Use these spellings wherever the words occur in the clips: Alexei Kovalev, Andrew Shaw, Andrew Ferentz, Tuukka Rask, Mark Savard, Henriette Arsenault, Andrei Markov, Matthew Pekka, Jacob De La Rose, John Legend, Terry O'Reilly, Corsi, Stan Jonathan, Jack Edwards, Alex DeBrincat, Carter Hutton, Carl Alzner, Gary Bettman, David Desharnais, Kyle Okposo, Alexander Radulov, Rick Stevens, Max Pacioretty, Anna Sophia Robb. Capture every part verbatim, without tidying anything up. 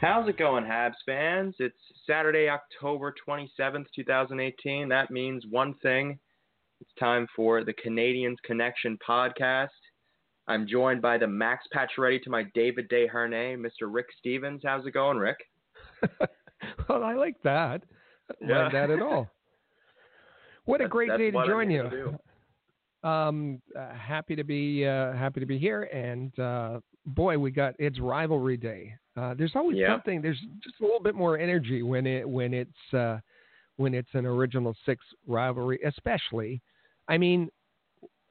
How's it going, Habs fans? It's Saturday, October twenty-seventh, twenty eighteen. That means one thing. It's time for the Canadiens Connection Podcast. I'm joined by the Max Pacioretty to my David Desharnais, Mister Rick Stevens. How's it going, Rick? Well, I like that. I don't yeah. mind that at all. What that's, a great day to join you. To um, uh, happy to be uh, happy to be here, and uh, boy, we got it's rivalry day. Uh, there's always yeah. something. There's just a little bit more energy when it when it's uh, when it's an original six rivalry, especially. I mean,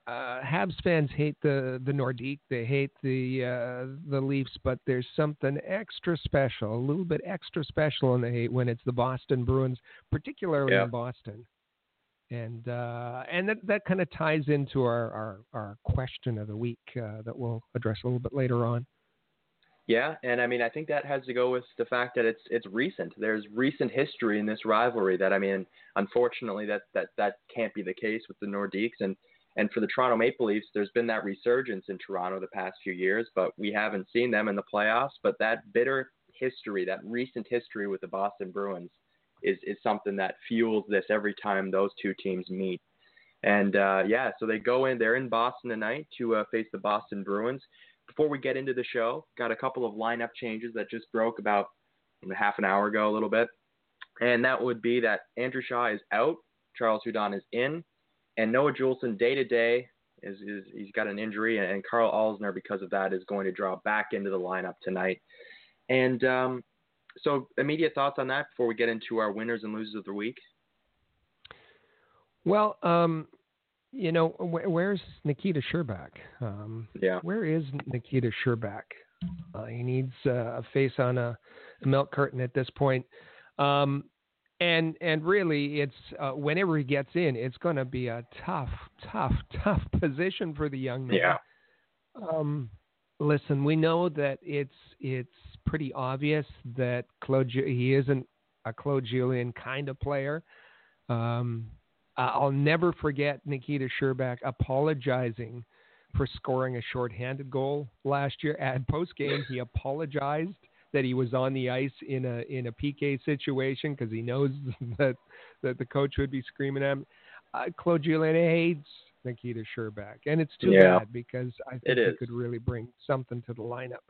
uh, Habs fans hate the the Nordiques. They hate the uh, the Leafs, but there's something extra special, a little bit extra special in the hate when it's the Boston Bruins, particularly yeah. in Boston. And uh, and that, that kind of ties into our, our, our question of the week uh, that we'll address a little bit later on. Yeah, and I mean, I think that has to go with the fact that it's it's recent. There's recent history in this rivalry that, I mean, unfortunately, that that, that can't be the case with the Nordiques. And, and for the Toronto Maple Leafs, there's been that resurgence in Toronto the past few years, but we haven't seen them in the playoffs. But that bitter history, that recent history with the Boston Bruins is, is something that fuels this every time those two teams meet. And, uh, yeah, so they go in. They're in Boston tonight to uh, face the Boston Bruins. Before we get into the show, got a couple of lineup changes that just broke about half an hour ago, a little bit. And that would be that Andrew Shaw is out, Charles Hudon is in, and Noah Juulsen day-to-day, is, is he's got an injury, and Carl Alzner, because of that, is going to draw back into the lineup tonight. And um, so immediate thoughts on that before we get into our winners and losers of the week? Well, um... You know, where's Nikita Scherbak? Um, yeah. Where is Nikita Scherbak? Uh, he needs uh, a face on a, a milk carton at this point. Um, and and really, it's uh, whenever he gets in, it's going to be a tough, tough, tough position for the young man. Yeah. Um, listen, we know that it's it's pretty obvious that Claude he isn't a Claude Julien kind of player. Um Uh, I'll never forget Nikita Scherbak apologizing for scoring a shorthanded goal last year. At postgame, he apologized that he was on the ice in a in a P K situation because he knows that, that the coach would be screaming at him. Uh, Claude Julien hates Nikita Scherbak, and it's too yeah. bad because I think he could really bring something to the lineup.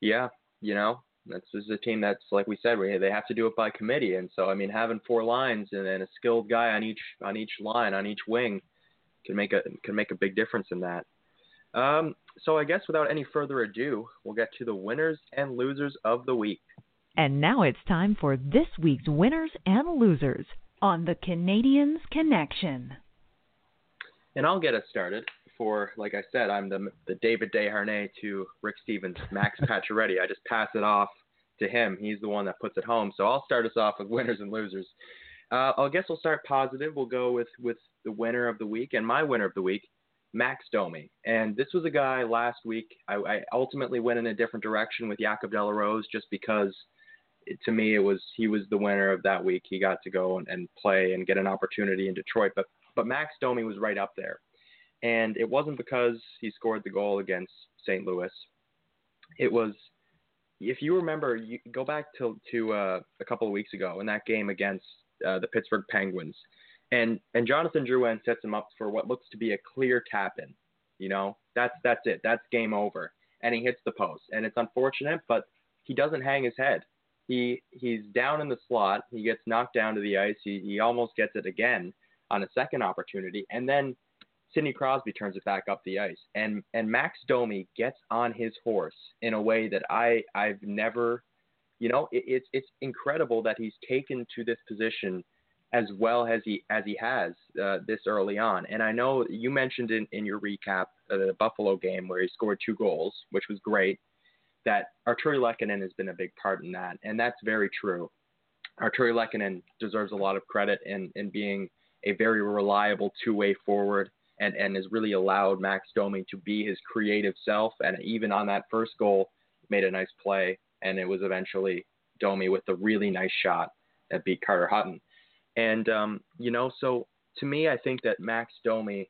Yeah, you know. This is a team that's, like we said, we, they have to do it by committee. And so, I mean, having four lines and, and a skilled guy on each on each line, on each wing, can make a can make a big difference in that. Um, so I guess without any further ado, we'll get to the winners and losers of the week. And now it's time for this week's winners and losers on the Canadiens Connection. And I'll get us started. For, like I said, I'm the the David Desharnais to Rick Stevens, Max Pacioretty. I just pass it off to him. He's the one that puts it home. So I'll start us off with winners and losers. Uh, I guess we'll start positive. We'll go with, with the winner of the week, and my winner of the week, Max Domi. And this was a guy last week. I, I ultimately went in a different direction with Jacob De La Rose just because, it, to me, it was he was the winner of that week. He got to go and, and play and get an opportunity in Detroit. But, but Max Domi was right up there. And it wasn't because he scored the goal against Saint Louis. It was, if you remember, you go back to to uh, a couple of weeks ago in that game against uh, the Pittsburgh Penguins, and and Jonathan Drouin sets him up for what looks to be a clear tap-in. You know, that's that's it. That's game over. And he hits the post. And it's unfortunate, but he doesn't hang his head. He he's down in the slot. He gets knocked down to the ice. He he almost gets it again on a second opportunity, and then Sidney Crosby turns it back up the ice, and and Max Domi gets on his horse in a way that I I've never, you know, it, it's it's incredible that he's taken to this position as well as he as he has uh, this early on. And I know you mentioned in, in your recap of the Buffalo game where he scored two goals, which was great, that Artturi Lehkonen has been a big part in that, and that's very true. Artturi Lehkonen deserves a lot of credit in, in being a very reliable two-way forward and, and has really allowed Max Domi to be his creative self, and even on that first goal, made a nice play, and it was eventually Domi with a really nice shot that beat Carter Hutton. And, um, you know, so to me, I think that Max Domi,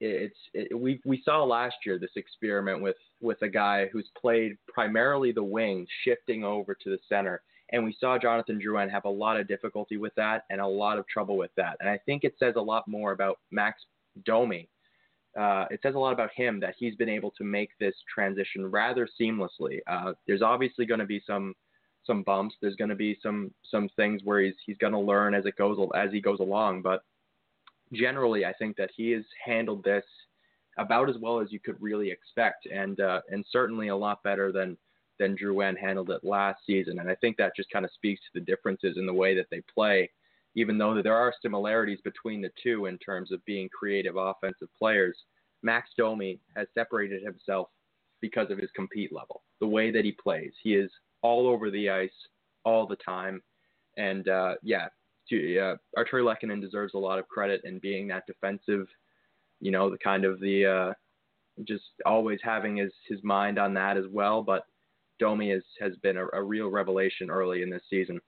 it's it, we we saw last year this experiment with, with a guy who's played primarily the wing, shifting over to the center. And we saw Jonathan Drouin have a lot of difficulty with that and a lot of trouble with that. And I think it says a lot more about Max Domi. Uh, it says a lot about him that he's been able to make this transition rather seamlessly. Uh, there's obviously going to be some some bumps. There's going to be some some things where he's he's going to learn as it goes as he goes along. But generally, I think that he has handled this about as well as you could really expect, and uh, and certainly a lot better than. than Drouin handled it last season. And I think that just kind of speaks to the differences in the way that they play, even though there are similarities between the two in terms of being creative offensive players. Max Domi has separated himself because of his compete level, the way that he plays. He is all over the ice all the time. And uh, yeah, uh, Artturi Lehkonen deserves a lot of credit in being that defensive, you know, the kind of the, uh, just always having his, his mind on that as well. But Domi is, has been a, a real revelation early in this season.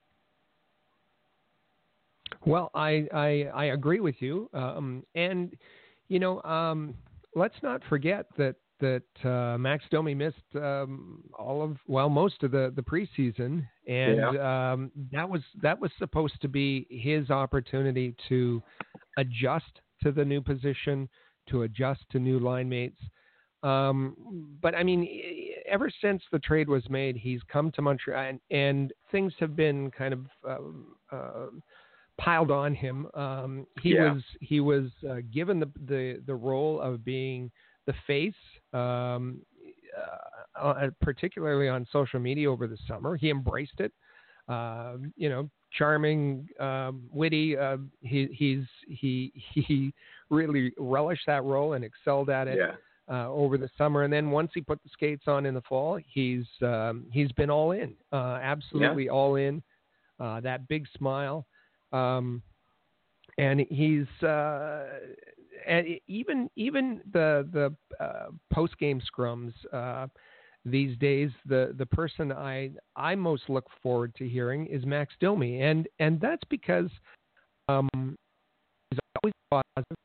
Well, I I, I agree with you, um, and you know, um, let's not forget that that uh, Max Domi missed um, all of well most of the, the preseason, and yeah. um, that was that was supposed to be his opportunity to adjust to the new position, to adjust to new line mates. Um, but I mean, ever since the trade was made, he's come to Montreal, and, and things have been kind of uh, uh, piled on him. Um, he yeah. was he was uh, given the, the the role of being the face, um, uh, particularly on social media over the summer. He embraced it. Uh, you know, charming, um, witty. Uh, he he's he he really relished that role and excelled at it. Yeah. Uh, over the summer, and then once he put the skates on in the fall, he's um, he's been all in, uh, absolutely yeah. all in. Uh, that big smile, um, and he's uh, and even even the the uh, post game scrums uh, these days. The the person I I most look forward to hearing is Max Domi, and and that's because um, he's always positive.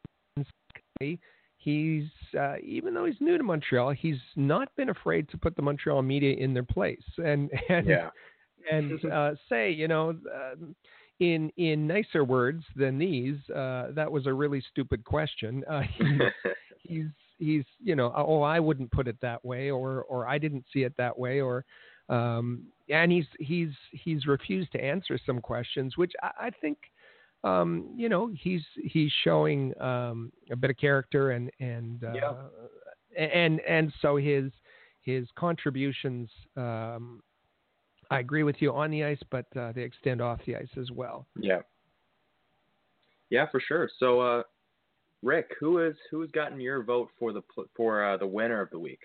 And He's, uh, even though he's new to Montreal, he's not been afraid to put the Montreal media in their place and and, yeah. and uh, say, you know, uh, in in nicer words than these, uh, that was a really stupid question. Uh, he, he's, he's, you know, oh, I wouldn't put it that way, or or I didn't see it that way, or um, and he's he's he's refused to answer some questions, which I, I think. Um, you know, he's he's showing um, a bit of character, and and uh, yeah. and and so his his contributions. Um, I agree with you on the ice, but uh, they extend off the ice as well. Yeah, yeah, for sure. So, uh, Rick, who is who has gotten your vote for the for uh, the winner of the week?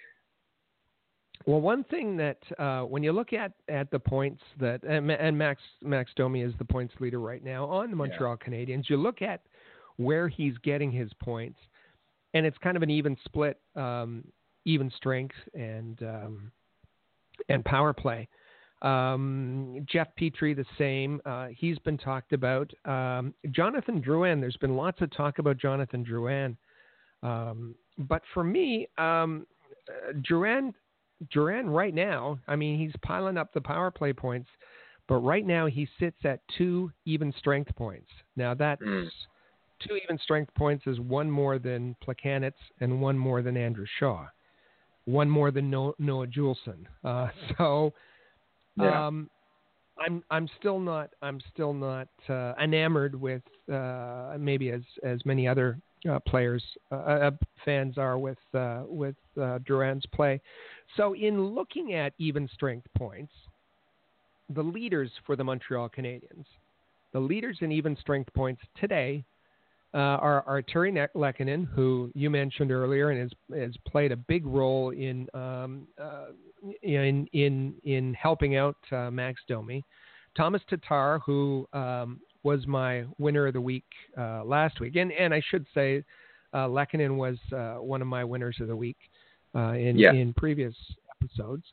Well, one thing that uh, when you look at, at the points that and, and Max Max Domi is the points leader right now on the Montreal yeah. Canadiens, you look at where he's getting his points, and it's kind of an even split, um, even strength and um, and power play. Um, Jeff Petrie the same. Uh, he's been talked about. Um, Jonathan Drouin. There's been lots of talk about Jonathan Drouin, um, but for me, um, uh, Drouin. Duran right now, I mean, he's piling up the power play points, but right now he sits at two even strength points. Now that's mm. two even strength points is one more than Plekanec and one more than Andrew Shaw, one more than no- Noah Juulsen. Uh, so yeah. um, I'm I'm still not I'm still not uh, enamored with uh, maybe as as many other. Uh, players, uh, uh, fans are with uh, with uh, Duran's play. So in looking at even strength points, the leaders for the Montreal Canadiens, the leaders in even strength points today uh, are Artturi Lehkonen, who you mentioned earlier and has, has played a big role in um, uh, in in in helping out uh, Max Domi. Thomas Tatar, who um, was my winner of the week uh, last week, and and I should say, uh, Lehkonen was uh, one of my winners of the week uh, in yeah. in previous episodes.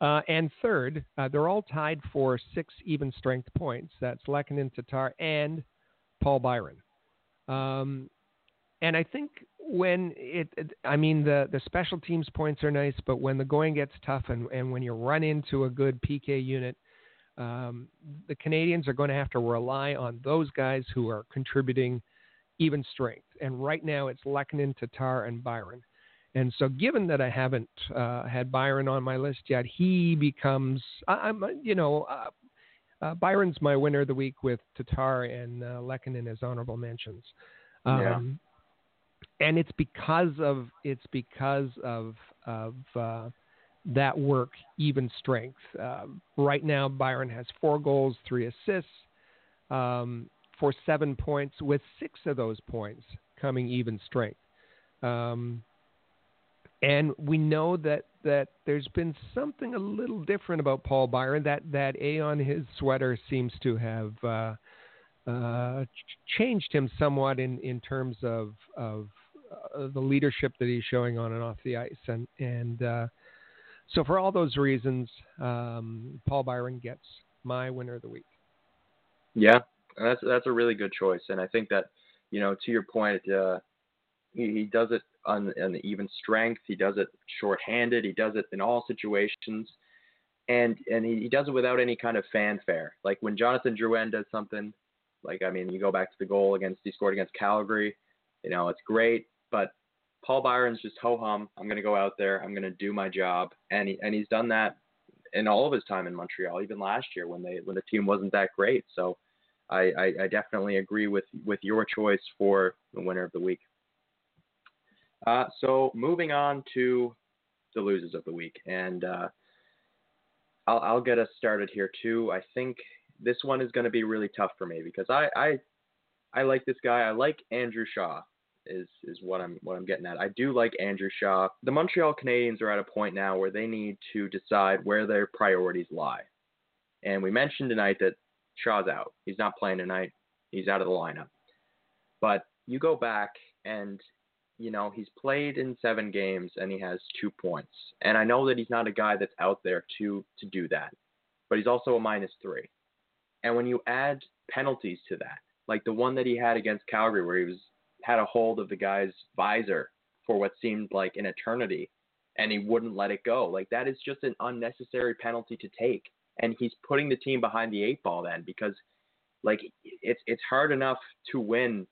Uh, and third, uh, they're all tied for six even strength points. That's Lehkonen, Tatar, and Paul Byron. Um, and I think when it, it I mean, the, the special teams points are nice, but when the going gets tough and, and when you run into a good P K unit, um, the Canadians are going to have to rely on those guys who are contributing even strength. And right now it's Lehkonen, Tatar, and Byron. And so given that I haven't uh, had Byron on my list yet, he becomes, I, I'm, you know, uh, uh, Byron's my winner of the week with Tatar and uh, Lehkonen as honorable mentions. Um, yeah. And it's because of, it's because of, of uh, that work, even strength. Uh, right now, Byron has four goals, three assists um, for seven points, with six of those points coming even strength. Um And we know that, that there's been something a little different about Paul Byron. That, that A on his sweater seems to have uh, uh, changed him somewhat in, in terms of of uh, the leadership that he's showing on and off the ice. And, and uh, so for all those reasons, um, Paul Byron gets my winner of the week. Yeah, that's that's a really good choice. And I think that, you know, to your point, uh, he, he does it on an even strength. He does it shorthanded. He does it in all situations. And and he, he does it without any kind of fanfare. Like when Jonathan Drouin does something, like, I mean, you go back to the goal against, he scored against Calgary, you know, it's great, but Paul Byron's just ho-hum. I'm going to go out there. I'm going to do my job. And he, and he's done that in all of his time in Montreal, even last year when they, when the team wasn't that great. So I, I, I definitely agree with, with your choice for the winner of the week. Uh, so moving on to the losers of the week, and uh, I'll, I'll get us started here too. I think this one is going to be really tough for me because I, I, I like this guy. I like Andrew Shaw is, is what I'm, what I'm getting at. I do like Andrew Shaw. The Montreal Canadiens are at a point now where they need to decide where their priorities lie. And we mentioned tonight that Shaw's out. He's not playing tonight. He's out of the lineup, but you go back and you know, he's played in seven games and he has two points. And I know that he's not a guy that's out there to to do that, but he's also a minus three. And when you add penalties to that, like the one that he had against Calgary where he was had a hold of the guy's visor for what seemed like an eternity and he wouldn't let it go. Like that is just an unnecessary penalty to take. And he's putting the team behind the eight ball then because like it's it's hard enough to win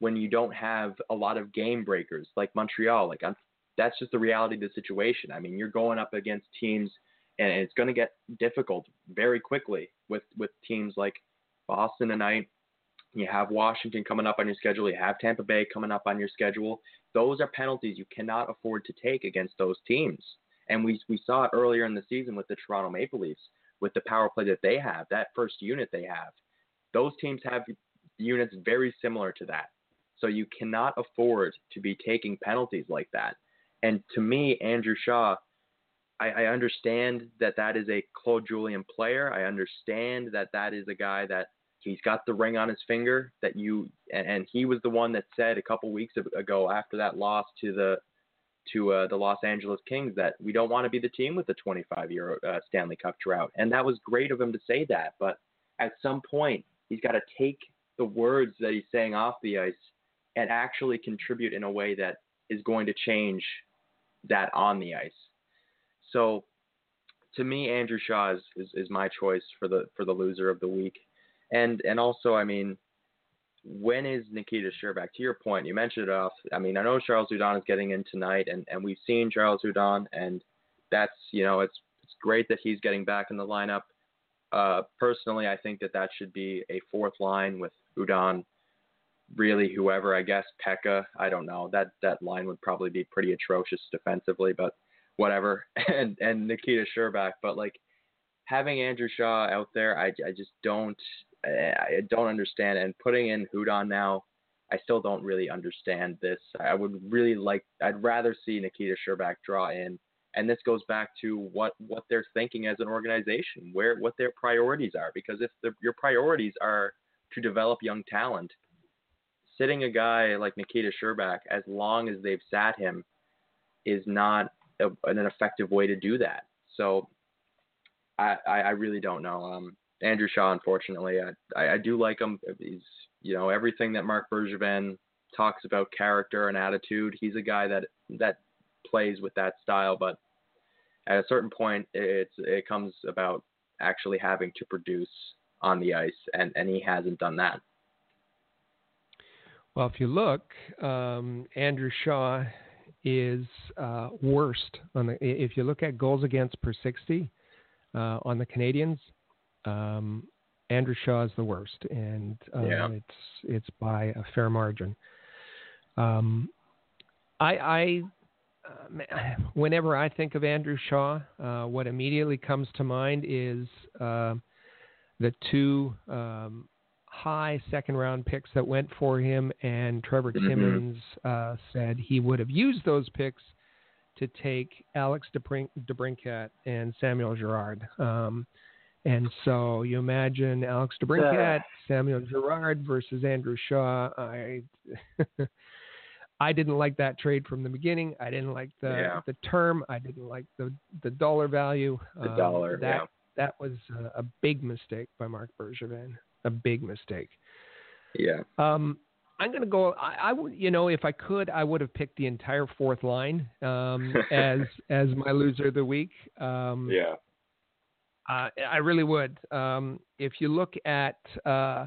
when you don't have a lot of game breakers like Montreal. Like I'm, that's just the reality of the situation. I mean, you're going up against teams and it's going to get difficult very quickly with, with teams like Boston tonight. You have Washington coming up on your schedule. You have Tampa Bay coming up on your schedule. Those are penalties you cannot afford to take against those teams. And we, we saw it earlier in the season with the Toronto Maple Leafs, with the power play that they have, that first unit they have. Those teams have units very similar to that. So you cannot afford to be taking penalties like that. And to me, Andrew Shaw, I, I understand that that is a Claude Julien player. I understand that that is a guy that he's got the ring on his finger that you, and, and he was the one that said a couple weeks ago after that loss to the, to uh, the Los Angeles Kings that we don't want to be the team with the twenty-five year uh, Stanley Cup drought. And that was great of him to say that, but at some point he's got to take the words that he's saying off the ice and actually contribute in a way that is going to change that on the ice. So to me, Andrew Shaw is, is, is my choice for the for the loser of the week. And and also, I mean, when is Nikita Scherbak? To your point, you mentioned it off. I mean, I know Charles Hudon is getting in tonight, and, and we've seen Charles Hudon, and that's, you know, it's it's great that he's getting back in the lineup. Uh, personally, I think that that should be a fourth line with Hudon, really whoever, I guess, Pekka, I don't know. That that line would probably be pretty atrocious defensively, but whatever. And and Nikita Scherbak. But, like, having Andrew Shaw out there, I, I just don't I don't understand. And putting in Hudon now, I still don't really understand this. I would really like – I'd rather see Nikita Scherbak draw in And this goes back to what, what they're thinking as an organization, where what their priorities are. Because if the, your priorities are to develop young talent, sitting a guy like Nikita Scherbak, as long as they've sat him, is not a, an effective way to do that. So I, I, I really don't know. Um, Andrew Shaw, unfortunately, I, I, I do like him. He's, you know, everything that Marc Bergevin talks about, character and attitude. He's a guy that that plays with that style, but at a certain point, it's it comes about actually having to produce on the ice, and, and he hasn't done that. Well, if you look, um, Andrew Shaw is uh, worst on the. If you look at goals against per sixty uh, on the Canadians, um, Andrew Shaw is the worst, and uh, yeah. it's it's by a fair margin. Um, I. I Uh, whenever I think of Andrew Shaw, uh, what immediately comes to mind is uh, the two um, high second-round picks that went for him, and Trevor mm-hmm. Timmins uh, said he would have used those picks to take Alex DeBrink- DeBrincat and Samuel Girard. Um, and so you imagine Alex DeBrincat, uh. Samuel Girard versus Andrew Shaw. I... I didn't like that trade from the beginning. I didn't like the, yeah. the term. I didn't like the, the dollar value. The um, dollar, that, yeah. That was a, a big mistake by Marc Bergevin. A big mistake. Yeah. Um, I'm going to go, I, I would, you know, if I could, I would have picked the entire fourth line um, as as my loser of the week. Um, yeah. Uh, I really would. Um, if you look at... Uh,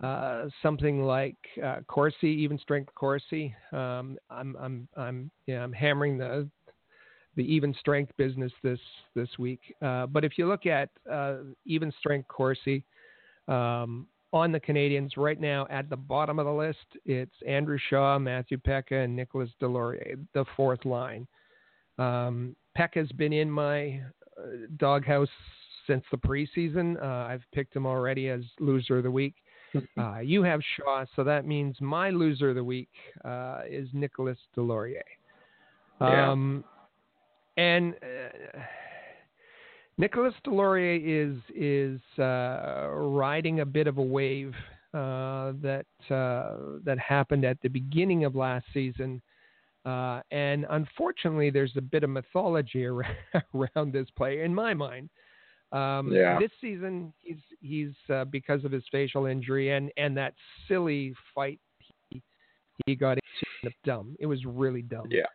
Uh, something like uh, Corsi, even strength Corsi. Um, I'm, I'm, I'm, yeah, I'm hammering the the even strength business this this week. Uh, but if you look at uh, even strength Corsi um, on the Canadians right now, at the bottom of the list, it's Andrew Shaw, Matthew Pekka, and Nicolas Deslauriers, the fourth line. Um, Pekka's been in my uh, doghouse since the preseason. Uh, I've picked him already as loser of the week. Uh, you have Shaw, so that means my loser of the week uh, is Nicolas Deslauriers. Um, yeah. And uh, Nicolas Deslauriers is is uh, riding a bit of a wave uh, that uh, that happened at the beginning of last season. Uh, and unfortunately, there's a bit of mythology around, around this player, in my mind. Um, yeah. This season, he's he's uh, because of his facial injury and, and that silly fight he he got into, dumb. It was really dumb. Yeah.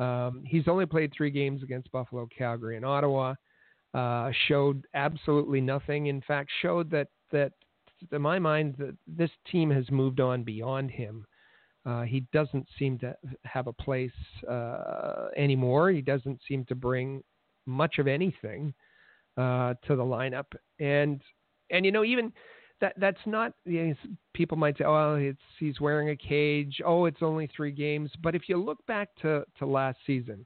Um, he's only played three games against Buffalo, Calgary, and Ottawa. Uh, showed absolutely nothing. In fact, showed that that in my mind that this team has moved on beyond him. Uh, he doesn't seem to have a place uh, anymore. He doesn't seem to bring much of anything. Uh, to the lineup, and and you know even that that's not you know, people might say, oh, it's he's wearing a cage, oh, it's only three games. But if you look back to, to last season,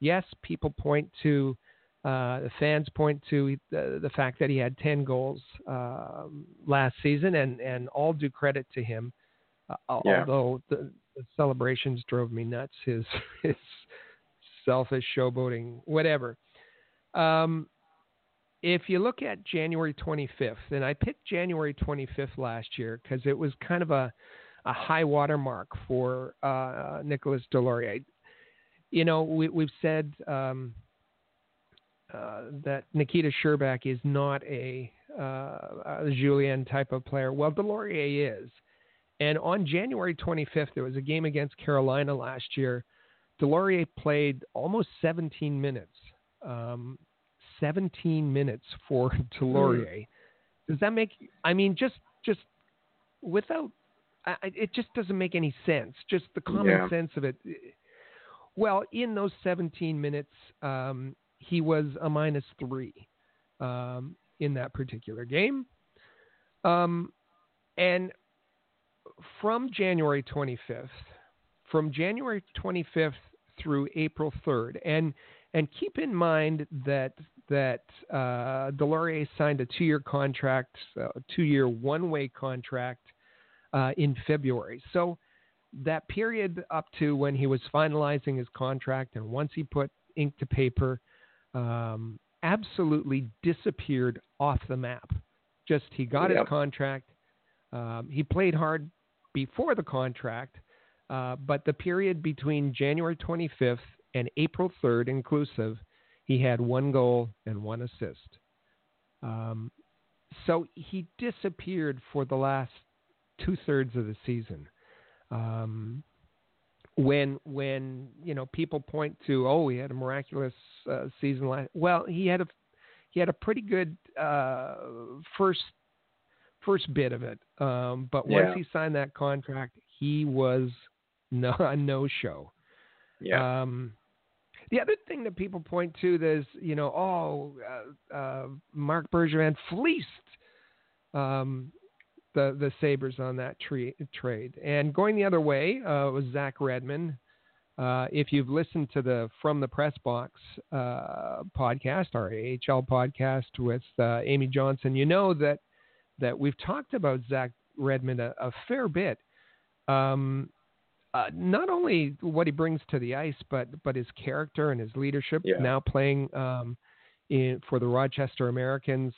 yes, people point to uh, the fans point to the, the fact that he had ten goals um, last season, and and all due credit to him. Uh, yeah. Although the, the celebrations drove me nuts, his his selfish showboating, whatever. Um, If you look at January twenty-fifth, and I picked January twenty-fifth last year because it was kind of a, a high water mark for uh, Nicolas Deslauriers. You know, we, we've said um, uh, that Nikita Scherbak is not a, uh, a Julien type of player. Well, Deslauriers is. And on January twenty-fifth, there was a game against Carolina last year. Deslauriers played almost seventeen minutes. Um seventeen minutes for Deslauriers. Does that make, I mean, just, just without, I, it just doesn't make any sense. Just the common yeah. sense of it. Well, in those seventeen minutes, um, he was a minus three um, in that particular game. Um, and from January twenty-fifth, from January twenty-fifth through April third, and And keep in mind that that uh, Deslauriers signed a two-year contract, a two-year one-way contract uh, in February. So that period up to when he was finalizing his contract and once he put ink to paper, um, absolutely disappeared off the map. Just he got yep. his contract. Um, he played hard before the contract, uh, but the period between January twenty-fifth and April third inclusive, he had one goal and one assist. Um, so he disappeared for the last two-thirds of the season. Um, when, when you know, people point to, oh, he had a miraculous uh, season last. Well, he had a he had a pretty good uh, first first bit of it. Um, but once yeah. he signed that contract, he was no, a no-show. Yeah. Um, the other thing that people point to is, you know, oh, uh, uh, Marc Bergevin fleeced um, the the Sabres on that tre- trade. And going the other way uh, was Zach Redmond. Uh, if you've listened to the From the Press Box uh, podcast, our A H L podcast with uh, Amy Johnson, you know that that we've talked about Zach Redmond a, a fair bit. Um Uh, not only what he brings to the ice, but but his character and his leadership. Yeah. Now playing um, in, for the Rochester Americans,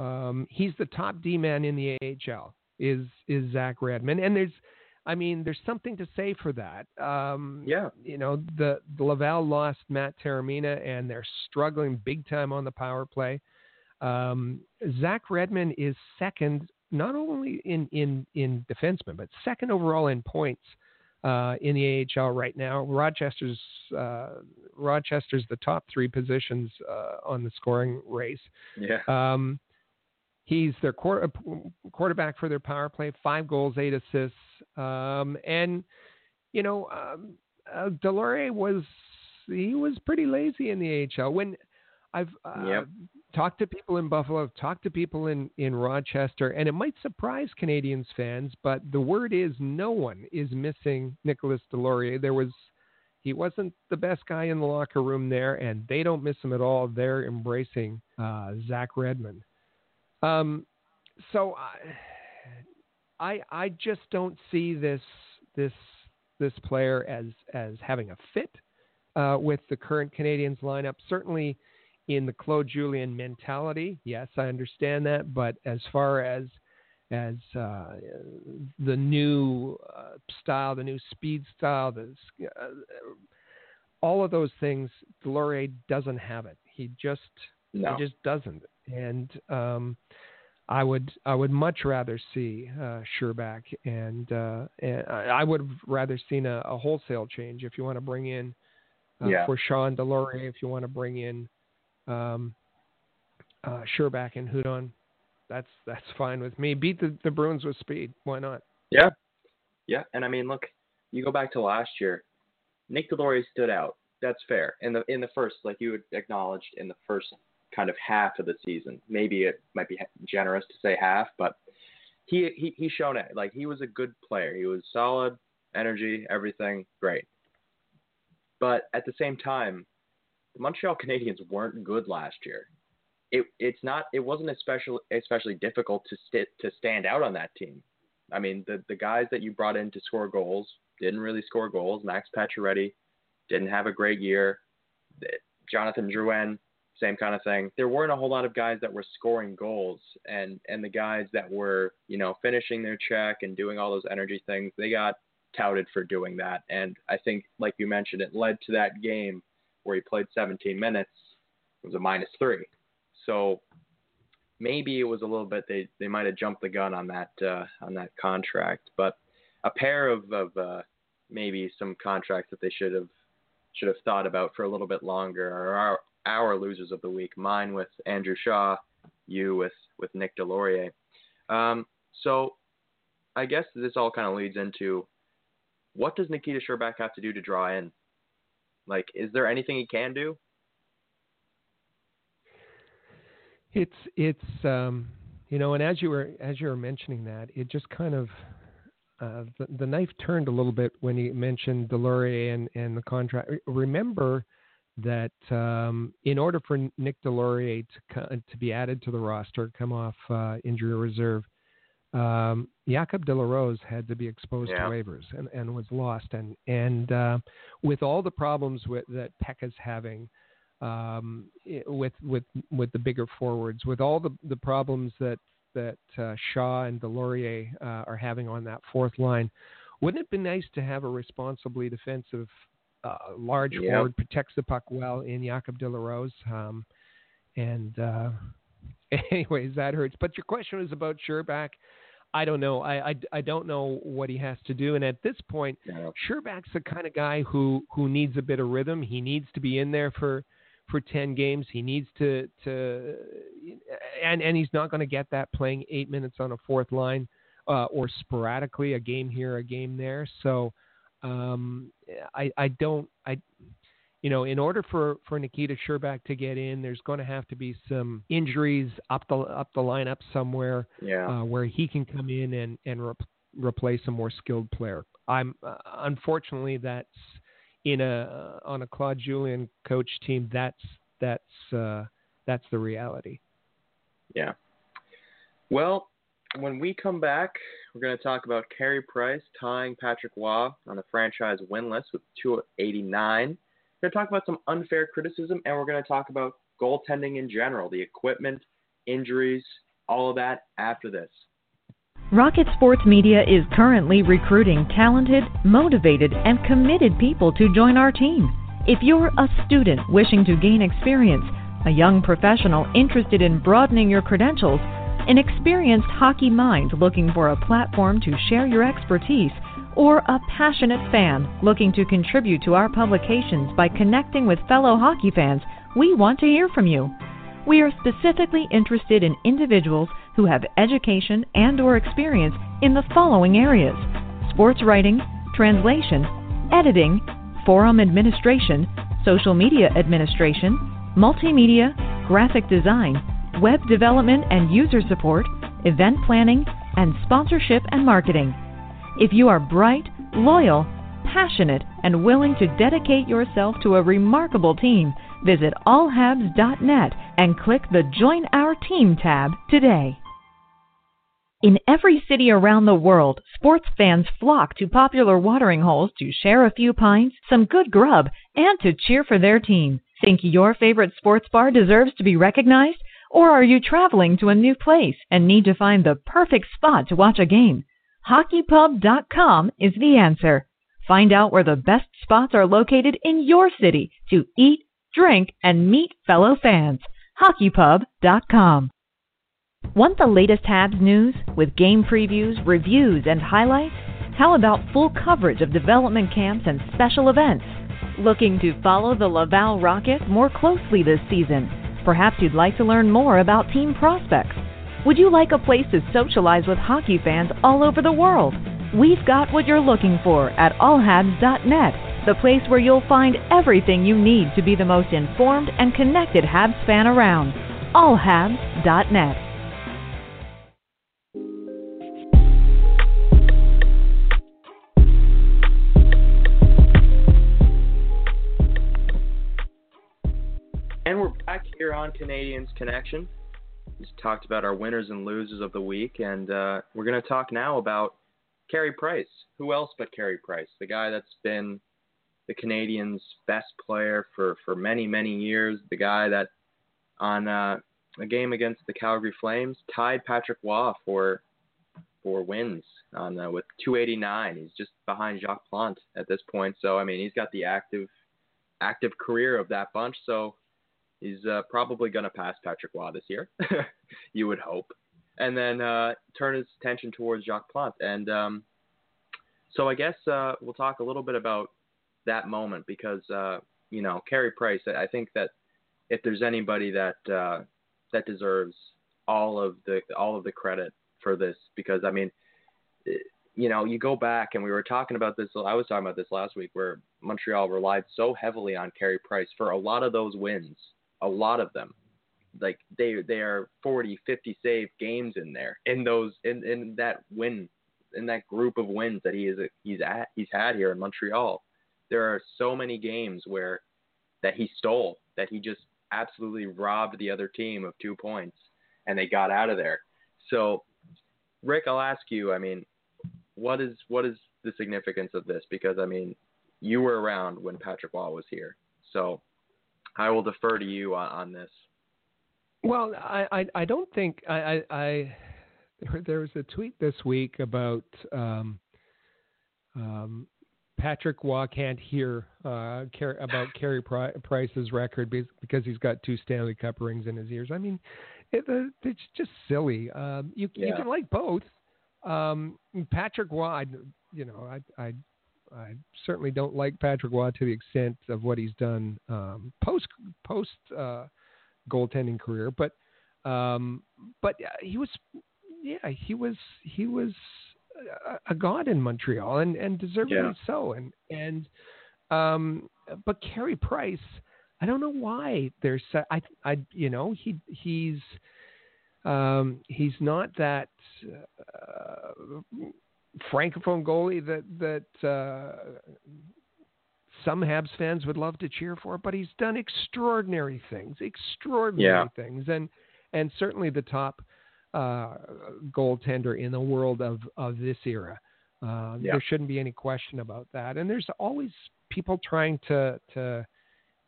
um, he's the top D man in the A H L. Is is Zach Redmond, and there's, I mean, there's something to say for that. Um, yeah, you know the, the Laval lost Matt Terramina, and they're struggling big time on the power play. Um, Zach Redmond is second, not only in in in defensemen, but second overall in points. Uh, in the A H L right now. Rochester's uh, Rochester's the top three positions uh, on the scoring race. Yeah, um, he's their quarter, quarterback for their power play. Five goals, eight assists, um, and you know, um, uh, Deslauriers was he was pretty lazy in the A H L. When I've uh, yep. talked to people in Buffalo, I've talked to people in, in Rochester, and it might surprise Canadians fans, but the word is no one is missing Nicolas Deslauriers. There was, he wasn't the best guy in the locker room there, and they don't miss him at all. They're embracing uh, Zach Redmond. Um, so I, I, I just don't see this this this player as as having a fit uh, with the current Canadiens lineup. Certainly. In the Claude Julien mentality, yes, I understand that. But as far as as uh, the new uh, style, the new speed style, the, uh, all of those things, Deslauriers doesn't have it. He just no. he just doesn't. And um, I would I would much rather see uh, Scherbak, and, uh, and I would have rather seen a, a wholesale change. If you want to bring in uh, yeah. for Sean Deslauriers, if you want to bring in. Um, uh, Scherbak and Hudon, that's that's fine with me. Beat the, the Bruins with speed. Why not? Yeah, yeah. And I mean, look, you go back to last year. Nick Deslauriers stood out. That's fair. In the in the first, like you acknowledged, in the first kind of half of the season, maybe it might be generous to say half, but he he he shown it. Like he was a good player. He was solid, energy, everything, great. But at the same time. The Montreal Canadiens weren't good last year. It it's not it wasn't especially especially difficult to st- to stand out on that team. I mean the the guys that you brought in to score goals didn't really score goals. Max Pacioretty didn't have a great year. Jonathan Drouin, same kind of thing. There weren't a whole lot of guys that were scoring goals, and and the guys that were you know finishing their check and doing all those energy things, they got touted for doing that. And I think like you mentioned, it led to that game. Where he played seventeen minutes, it was a minus three. So maybe it was a little bit they, they might have jumped the gun on that uh, on that contract. But a pair of, of uh, maybe some contracts that they should have should have thought about for a little bit longer are our, our losers of the week. Mine with Andrew Shaw, you with with Nick Deslauriers. Um, so I guess this all kind of leads into what does Nikita Scherbak have to do to draw in? Like, is there anything he can do? It's, it's, um, you know, and as you were, as you were mentioning that, it just kind of, uh, the, the knife turned a little bit when you mentioned Deslauriers and, and the contract. Remember that, um, in order for Nick Deslauriers to, to be added to the roster, come off, uh, injury reserve, Um, Jacob De La Rose had to be exposed yeah. to waivers and, and was lost. And, and uh, with all the problems with, that Pekka's having um, it, with with with the bigger forwards, with all the, the problems that, that uh, Shaw and Deslauriers uh, are having on that fourth line, wouldn't it be nice to have a responsibly defensive uh, large yep. forward, protects the puck well in Jacob De La Rose? Um, and uh, anyways, that hurts. But your question was about Scherbak. I don't know. I, I, I don't know what he has to do. And at this point, yep. Scherbak's the kind of guy who, who needs a bit of rhythm. He needs to be in there for, for ten games. He needs to, to and, and he's not going to get that playing eight minutes on a fourth line. Uh, or sporadically, a game here, a game there. So um, I, I don't, I, you know, in order for, for Nikita Scherbak to get in, there's going to have to be some injuries up the up the lineup somewhere yeah. uh, where he can come in and and re- replace a more skilled player. I'm uh, unfortunately that's in a on a Claude Julien coach team. That's that's uh, that's the reality. Yeah. Well. When we come back, we're going to talk about Carey Price tying Patrick Waugh on the franchise win list with two eighty-nine. We're going to talk about some unfair criticism, and we're going to talk about goaltending in general, the equipment, injuries, all of that after this. Rocket Sports Media is currently recruiting talented, motivated, and committed people to join our team. If you're a student wishing to gain experience, a young professional interested in broadening your credentials, an experienced hockey mind looking for a platform to share your expertise, or a passionate fan looking to contribute to our publications by connecting with fellow hockey fans, we want to hear from you. We are specifically interested in individuals who have education and or experience in the following areas: sports writing, translation, editing, forum administration, social media administration, multimedia, graphic design, web development and user support, event planning, and sponsorship and marketing. If you are bright, loyal, passionate, and willing to dedicate yourself to a remarkable team, visit all habs dot net and click the Join Our Team tab today. In every city around the world, sports fans flock to popular watering holes to share a few pints, some good grub, and to cheer for their team. Think your favorite sports bar deserves to be recognized? Or are you traveling to a new place and need to find the perfect spot to watch a game? hockey pub dot com is the answer. Find out where the best spots are located in your city to eat, drink, and meet fellow fans. hockey pub dot com. Want the latest Habs news with game previews, reviews, and highlights? How about full coverage of development camps and special events? Looking to follow the Laval Rocket more closely this season? Perhaps you'd like to learn more about team prospects. Would you like a place to socialize with hockey fans all over the world? We've got what you're looking for at all habs dot net, the place where you'll find everything you need to be the most informed and connected Habs fan around. all habs dot net. And we're back here on Canadians Connection. We just talked about our winners and losers of the week, and uh, we're going to talk now about Carey Price. Who else but Carey Price, the guy that's been the Canadians' best player for, for many, many years, the guy that on uh, a game against the Calgary Flames tied Patrick Waugh for for wins on uh, with two eighty-nine. He's just behind Jacques Plante at this point. So, I mean, he's got the active active career of that bunch, so he's uh, probably going to pass Patrick Waugh this year, you would hope, and then uh, turn his attention towards Jacques Plante. And um, so I guess uh, we'll talk a little bit about that moment because, uh, you know, Carey Price, I think that if there's anybody that uh, that deserves all of the all of the credit for this, because, I mean, you know, you go back and we were talking about this. I was talking about this last week where Montreal relied so heavily on Carey Price for a lot of those wins. A lot of them, like they they are forty, fifty save games in there in those in, in that win in that group of wins that he is he's at he's had here in Montreal. There are so many games where that he stole, that he just absolutely robbed the other team of two points and they got out of there. So Rick, I'll ask you, I mean, what is what is the significance of this? Because, I mean, you were around when Patrick Waugh was here. So I will defer to you on, on this. Well, I, I, I don't think I, I, I there was a tweet this week about um, um, Patrick Waugh can't hear uh, care about Carey Price's record because he's got two Stanley Cup rings in his ears. I mean, it, it's just silly. Um, you, yeah. you can like both. Um, Patrick Waugh, I, you know, I, I, I certainly don't like Patrick Waugh to the extent of what he's done um, post post. Uh, goaltending career, but um, but he was, yeah, he was he was a, a god in Montreal, and and deservedly yeah. so. And and um, but Carey Price, I don't know why there's I I you know he he's um, he's not that uh, francophone goalie that that. Uh, Some Habs fans would love to cheer for, but he's done extraordinary things, extraordinary yeah. things. And, and certainly the top uh, goaltender in the world of, of this era. Uh, yeah. There shouldn't be any question about that. And there's always people trying to, to,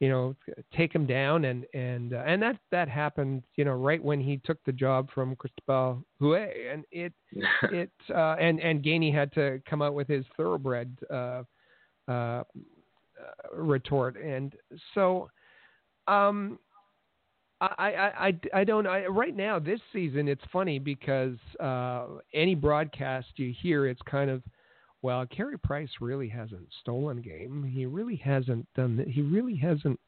you know, take him down. And, and, uh, and that, that happened, you know, right when he took the job from Cristobal Huet, and it, it, uh, and, and Gainey had to come out with his thoroughbred uh, uh, Uh, retort. And so um, I, I, I, I don't I, right now this season it's funny because uh, any broadcast you hear, it's kind of, well, Carey Price really hasn't stolen game, he really hasn't done that, he really hasn't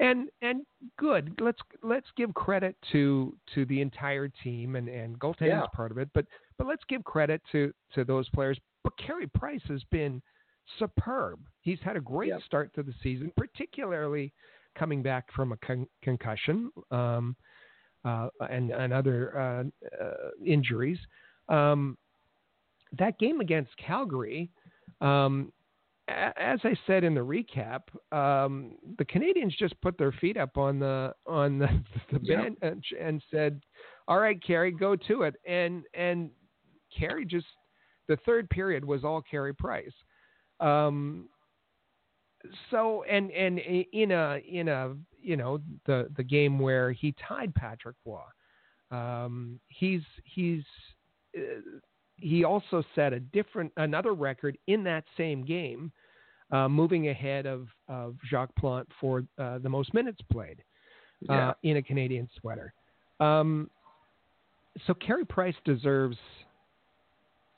and and good let's let's give credit to to the entire team, and, and goaltending yeah. is part of it, but but let's give credit to to those players. But Carey Price has been superb. He's had a great yep. start to the season, particularly coming back from a con- concussion um, uh, and, and other uh, uh, injuries. Um, that game against Calgary, um, a- as I said in the recap, um, the Canadians just put their feet up on the on the, the yep. bench and said, "All right, Carey, go to it." And and Carey just the third period was all Carey Price. Um, so, and, and in a, in a, you know, the, the game where he tied Patrick Waugh, um, he's, he's, uh, he also set a different, another record in that same game, uh, moving ahead of, of Jacques Plante for, uh, the most minutes played, uh, yeah. in a Canadian sweater. Um, so Carey Price deserves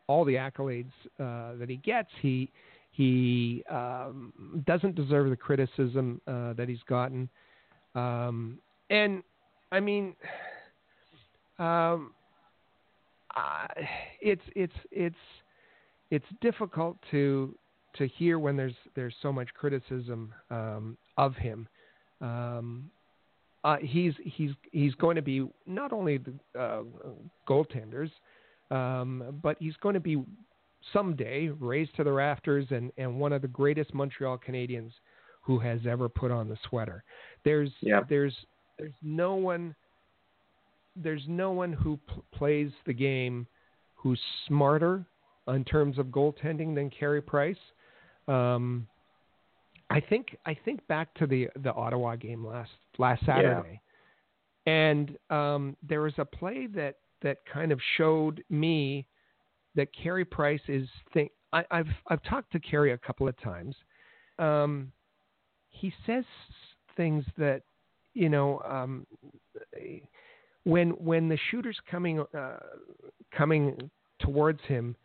all the accolades, uh, that he gets. He, He um, doesn't deserve the criticism uh, that he's gotten. Um, and, I mean, um, uh, it's it's it's it's difficult to to hear when there's there's so much criticism um, of him. Um, uh, he's he's he's going to be not only the uh, goaltenders, um, but he's going to be someday raised to the rafters and, and one of the greatest Montreal Canadiens who has ever put on the sweater. There's, yeah. there's, there's no one, there's no one who p- plays the game who's smarter in terms of goaltending than Carey Price. Um, I think, I think back to the, the Ottawa game last, last Saturday. Yeah. And um, there was a play that, that kind of showed me that Carey Price is think I, I've I've talked to Carey a couple of times. Um, he says things that, you know, um, when when the shooter's coming uh, coming towards him,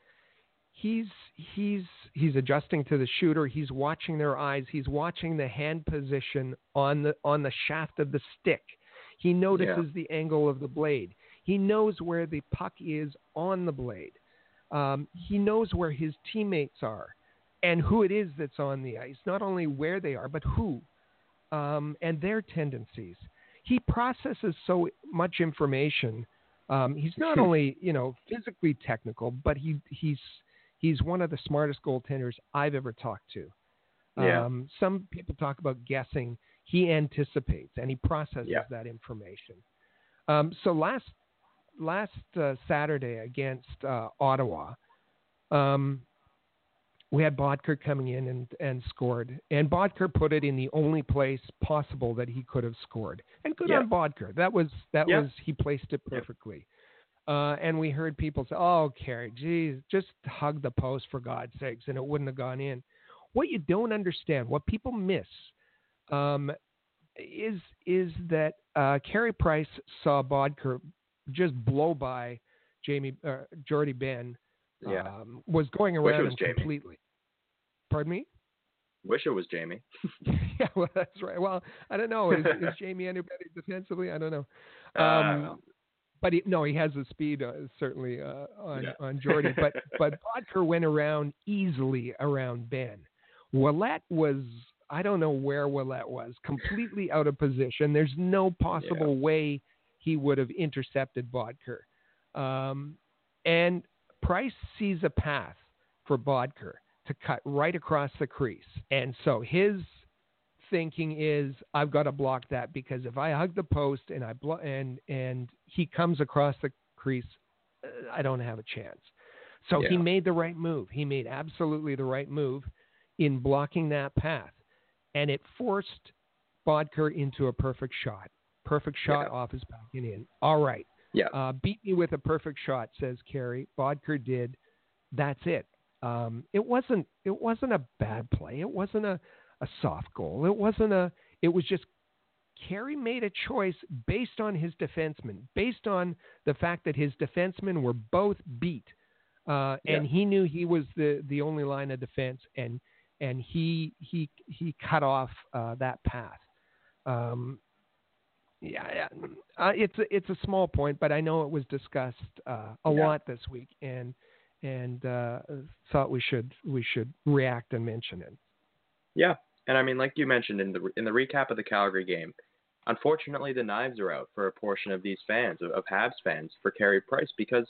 he's he's he's adjusting to the shooter. He's watching their eyes. He's watching the hand position on the on the shaft of the stick. He notices yeah. the angle of the blade. He knows where the puck is on the blade. Um, he knows where his teammates are and who it is that's on the ice, not only where they are, but who, um, and their tendencies. He processes so much information. Um, he's not only, you know, physically technical, but he, he's, he's one of the smartest goaltenders I've ever talked to. Yeah. Um, some people talk about guessing. He anticipates and he processes yeah. that information. Um, so last, last uh, Saturday against uh, Ottawa, um, we had Boedker coming in and, and scored. And Boedker put it in the only place possible that he could have scored. And good yeah. on Boedker. That was, that yeah. was, he placed it perfectly. Yeah. Uh, and we heard people say, oh, Carey, geez, just hug the post for God's sakes, and it wouldn't have gone in. What you don't understand, what people miss, um, is is that uh, Carey Price saw Boedker just blow by Jamie uh, Jordie Benn. Yeah. Um, was going around was completely. Pardon me? Wish it was Jamie. Yeah, well, that's right. Well, I don't know. Is, is Jamie anybody defensively? I don't know. Um, uh, I don't know. But he, no, he has the speed uh, certainly uh, on yeah. on Jordie. But but Boedker went around easily around Benn. Ouellette was, I don't know where Ouellette was, completely out of position. There's no possible yeah. way he would have intercepted Boedker. Um, and Price sees a path for Boedker to cut right across the crease. And so his thinking is, I've got to block that, because if I hug the post and I blo- and and he comes across the crease, I don't have a chance. So yeah. he made the right move. He made absolutely the right move in blocking that path. And it forced Boedker into a perfect shot. Perfect shot yeah. off his back and in. All right. Yeah. Uh, beat me with a perfect shot, says Carey. Boedker did. That's it. Um, it wasn't. It wasn't a bad play. It wasn't a, a soft goal. It wasn't a. It was just Carey made a choice based on his defensemen, based on the fact that his defensemen were both beat, uh, yeah. and he knew he was the, the only line of defense, and and he he he cut off uh, that path. Um, Yeah, yeah. Uh, it's a, it's a small point, but I know it was discussed uh, a yeah. lot this week, and and uh, thought we should we should react and mention it. Yeah, and I mean, like you mentioned in the in the recap of the Calgary game, unfortunately, the knives are out for a portion of these fans of, of Habs fans for Carey Price, because,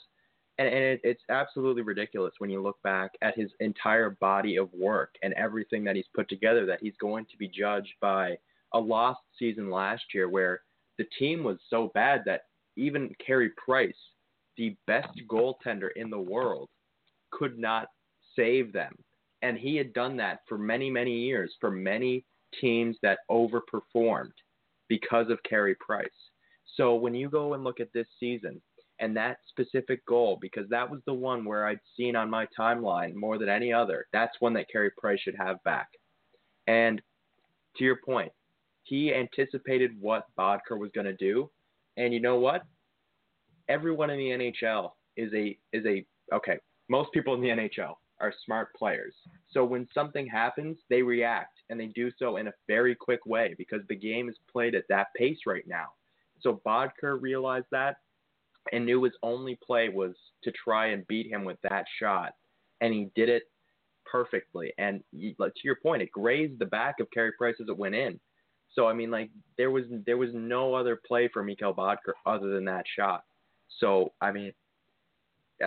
and, and it, it's absolutely ridiculous when you look back at his entire body of work and everything that he's put together, that he's going to be judged by a lost season last year where the team was so bad that even Carey Price, the best goaltender in the world, could not save them. And he had done that for many, many years, for many teams that overperformed because of Carey Price. So when you go and look at this season and that specific goal, because that was the one where I'd seen on my timeline more than any other, that's one that Carey Price should have back. And to your point, he anticipated what Boedker was going to do. And you know what? Everyone in the N H L is a, is a, okay, most people in the N H L are smart players. So when something happens, they react, and they do so in a very quick way because the game is played at that pace right now. So Boedker realized that and knew his only play was to try and beat him with that shot. And he did it perfectly. And to your point, it grazed the back of Carey Price as it went in. So, I mean, like, there was there was no other play for Mikael Boedker other than that shot. So, I mean,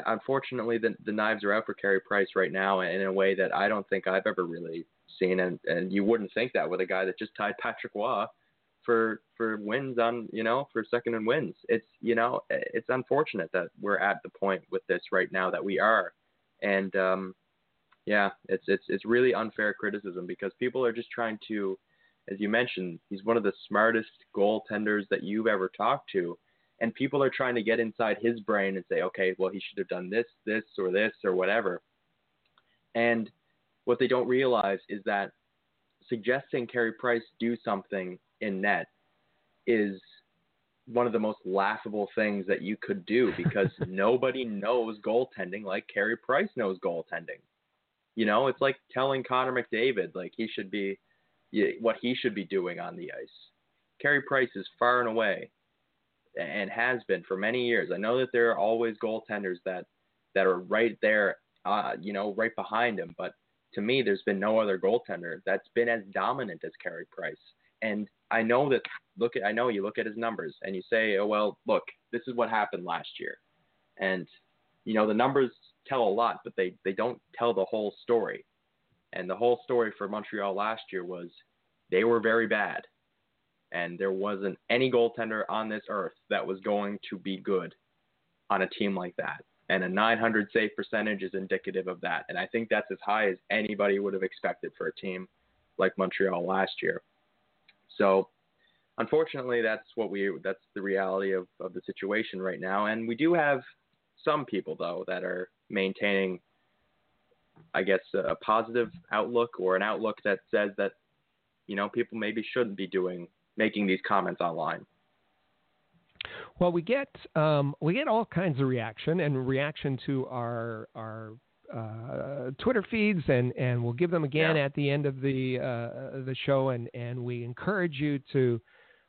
unfortunately, the, the knives are out for Carey Price right now in a way that I don't think I've ever really seen. And, and you wouldn't think that with a guy that just tied Patrick Waugh for for wins on, you know, for second and wins. It's, you know, it's unfortunate that we're at the point with this right now that we are. And, um, yeah, it's it's it's really unfair criticism because people are just trying to, as you mentioned, he's one of the smartest goaltenders that you've ever talked to. And people are trying to get inside his brain and say, okay, well, he should have done this, this, or this, or whatever. And what they don't realize is that suggesting Carey Price do something in net is one of the most laughable things that you could do because nobody knows goaltending like Carey Price knows goaltending. You know, it's like telling Connor McDavid, like he should be, what he should be doing on the ice. Carey Price is far and away and has been for many years. I know that there are always goaltenders that, that are right there, uh, you know, right behind him. But to me, there's been no other goaltender that's been as dominant as Carey Price. And I know that, look at, I know you look at his numbers and you say, oh, well, look, this is what happened last year. And, you know, the numbers tell a lot, but they, they don't tell the whole story. And the whole story for Montreal last year was they were very bad. And there wasn't any goaltender on this earth that was going to be good. on a team like that. And a nine hundred save percentage is indicative of that. And I think that's as high as anybody would have expected for a team like Montreal last year. So unfortunately, that's what we, that's the reality of, of the situation right now. And we do have some people, though, that are maintaining, I guess, a, a positive outlook, or an outlook that says that, you know, people maybe shouldn't be doing, making these comments online. Well, we get um, we get all kinds of reaction and reaction to our our uh, Twitter feeds, and, and we'll give them again yeah. at the end of the uh, the show, and, and we encourage you to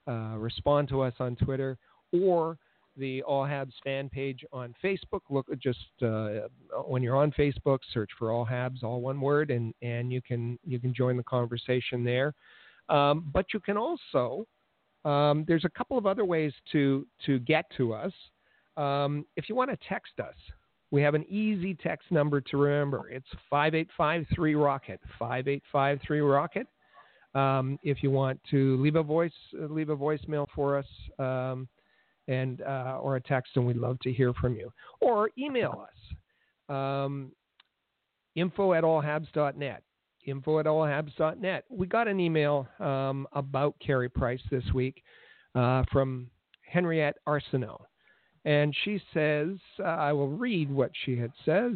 uh, respond to us on Twitter or the All Habs fan page on Facebook. Look, just uh, when you're on Facebook, search for All Habs, all one word, and, and you can you can join the conversation there. Um, but you can also. Um, there's a couple of other ways to, to get to us. Um, if you want to text us, we have an easy text number to remember. It's five eight five three rocket, five eight five three rocket. Um, if you want to leave a voice, uh, leave a voicemail for us, um, and, uh, or a text, and we'd love to hear from you, or email us, um, info at all habs dot net. info at all habs dot net. We got an email um, about Carey Price this week uh, from Henriette Arsenault. And she says, uh, I will read what she had says.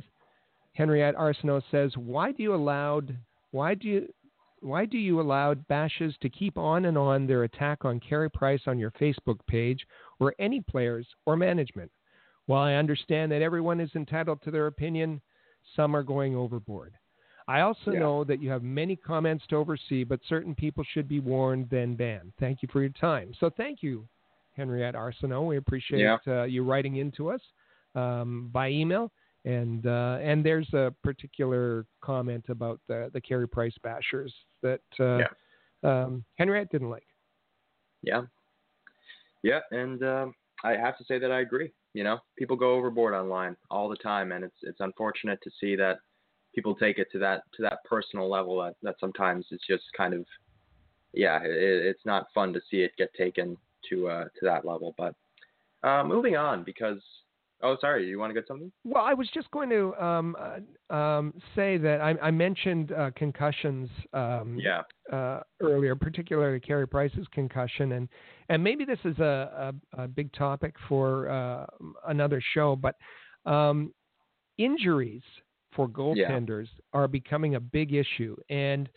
Henriette Arsenault says, why do you allowed, why do you, why do you allow bashes to keep on and on their attack on Carey Price on your Facebook page or any players or management? While I understand that everyone is entitled to their opinion, some are going overboard. I also yeah. know that you have many comments to oversee, but certain people should be warned, then banned. Thank you for your time. So thank you, Henriette Arsenault. We appreciate yeah. uh, you writing into us um, by email. And uh, and there's a particular comment about the, the Carey Price bashers that uh, yeah. um, Henriette didn't like. Yeah. Yeah, and uh, I have to say that I agree. You know, people go overboard online all the time, and it's it's unfortunate to see that people take it to that to that personal level that, that sometimes it's just kind of, yeah, it, it's not fun to see it get taken to uh, to that level. But uh, moving on, because, oh, sorry, you want to get something? Well, I was just going to um, uh, um, say that I, I mentioned uh, concussions um, yeah. uh, earlier, particularly Carey Price's concussion. And, and maybe this is a, a, a big topic for uh, another show, but um, injuries for goaltenders yeah. are becoming a big issue. And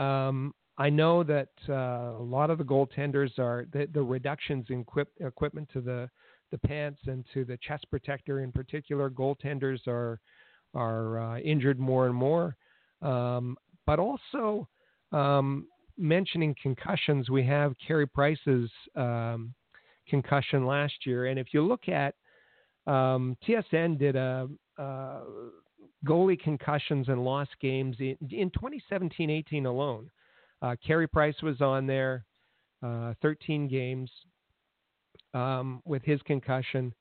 um, I know that uh, a lot of the goaltenders are the, the reductions in equip, equipment to the, the pants and to the chest protector in particular. Goaltenders are, are uh, injured more and more. Um, but also um, mentioning concussions, we have Carey Price's um, concussion last year. And if you look at um, T S N did a, uh, goalie concussions and lost games in, in twenty seventeen eighteen alone. Uh, Carey Price was on there, uh, thirteen games um, with his concussion.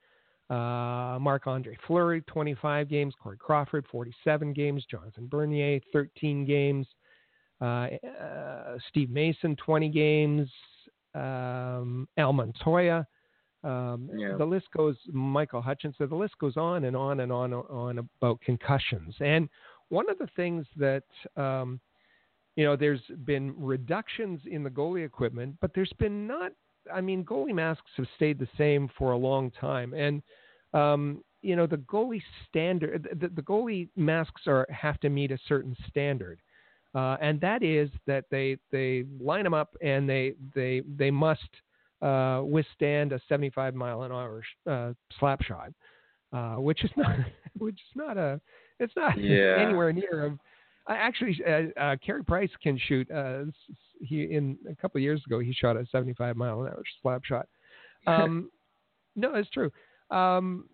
Uh, Marc-Andre Fleury, twenty-five games. Corey Crawford, forty-seven games. Jonathan Bernier, thirteen games. Uh, uh, Steve Mason, twenty games. Um, Al Montoya. Um, yeah. The list goes, Michael Hutchinson, the list goes on and on and on and on about concussions. And one of the things that, um, you know, there's been reductions in the goalie equipment, but there's been not, I mean, goalie masks have stayed the same for a long time. And, um, you know, the goalie standard, the, the goalie masks are, have to meet a certain standard. Uh, and that is that they, they line them up and they, they, they must, Uh, withstand a seventy-five mile an hour sh- uh, slap shot, uh, which is not, which is not a, it's not yeah. anywhere near. Of, uh, actually, uh, uh, Carey Price can shoot. Uh, he in a couple of years ago he shot a seventy-five mile an hour slap shot. Um, no, it's true. Um,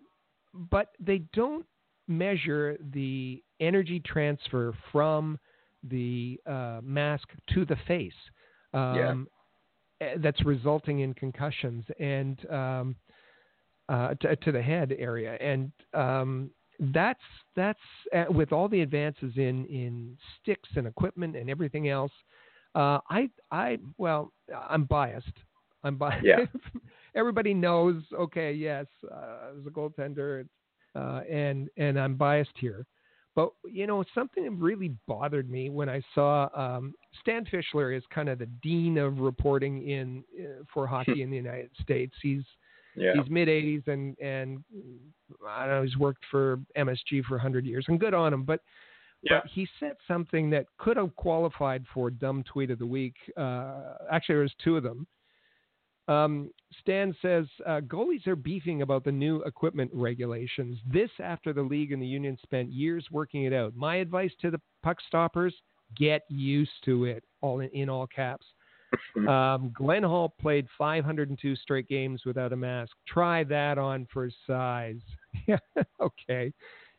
but they don't measure the energy transfer from the uh, mask to the face. Um, yeah. That's resulting in concussions and um, uh, to, to the head area, and um, that's that's uh, with all the advances in, in sticks and equipment and everything else. Uh, I I well, I'm biased. I'm biased. Yeah. everybody knows, okay, yes, uh, I was a goaltender, uh, and and I'm biased here. But, you know, something that really bothered me when I saw um, Stan Fischler is kind of the dean of reporting in uh, for hockey in the United States. He's yeah. he's mid-eighties, and, and I don't know, he's worked for M S G for one hundred years, and good on him. But, yeah. but he said something that could have qualified for dumb tweet of the week. Uh, actually, there was two of them. Um, Stan says, uh, goalies are beefing about the new equipment regulations. This after the league and the union spent years working it out. My advice to the puck stoppers, get used to it, all in, in all caps. Um, Glenn Hall played five hundred two straight games without a mask. Try that on for size. Yeah, okay.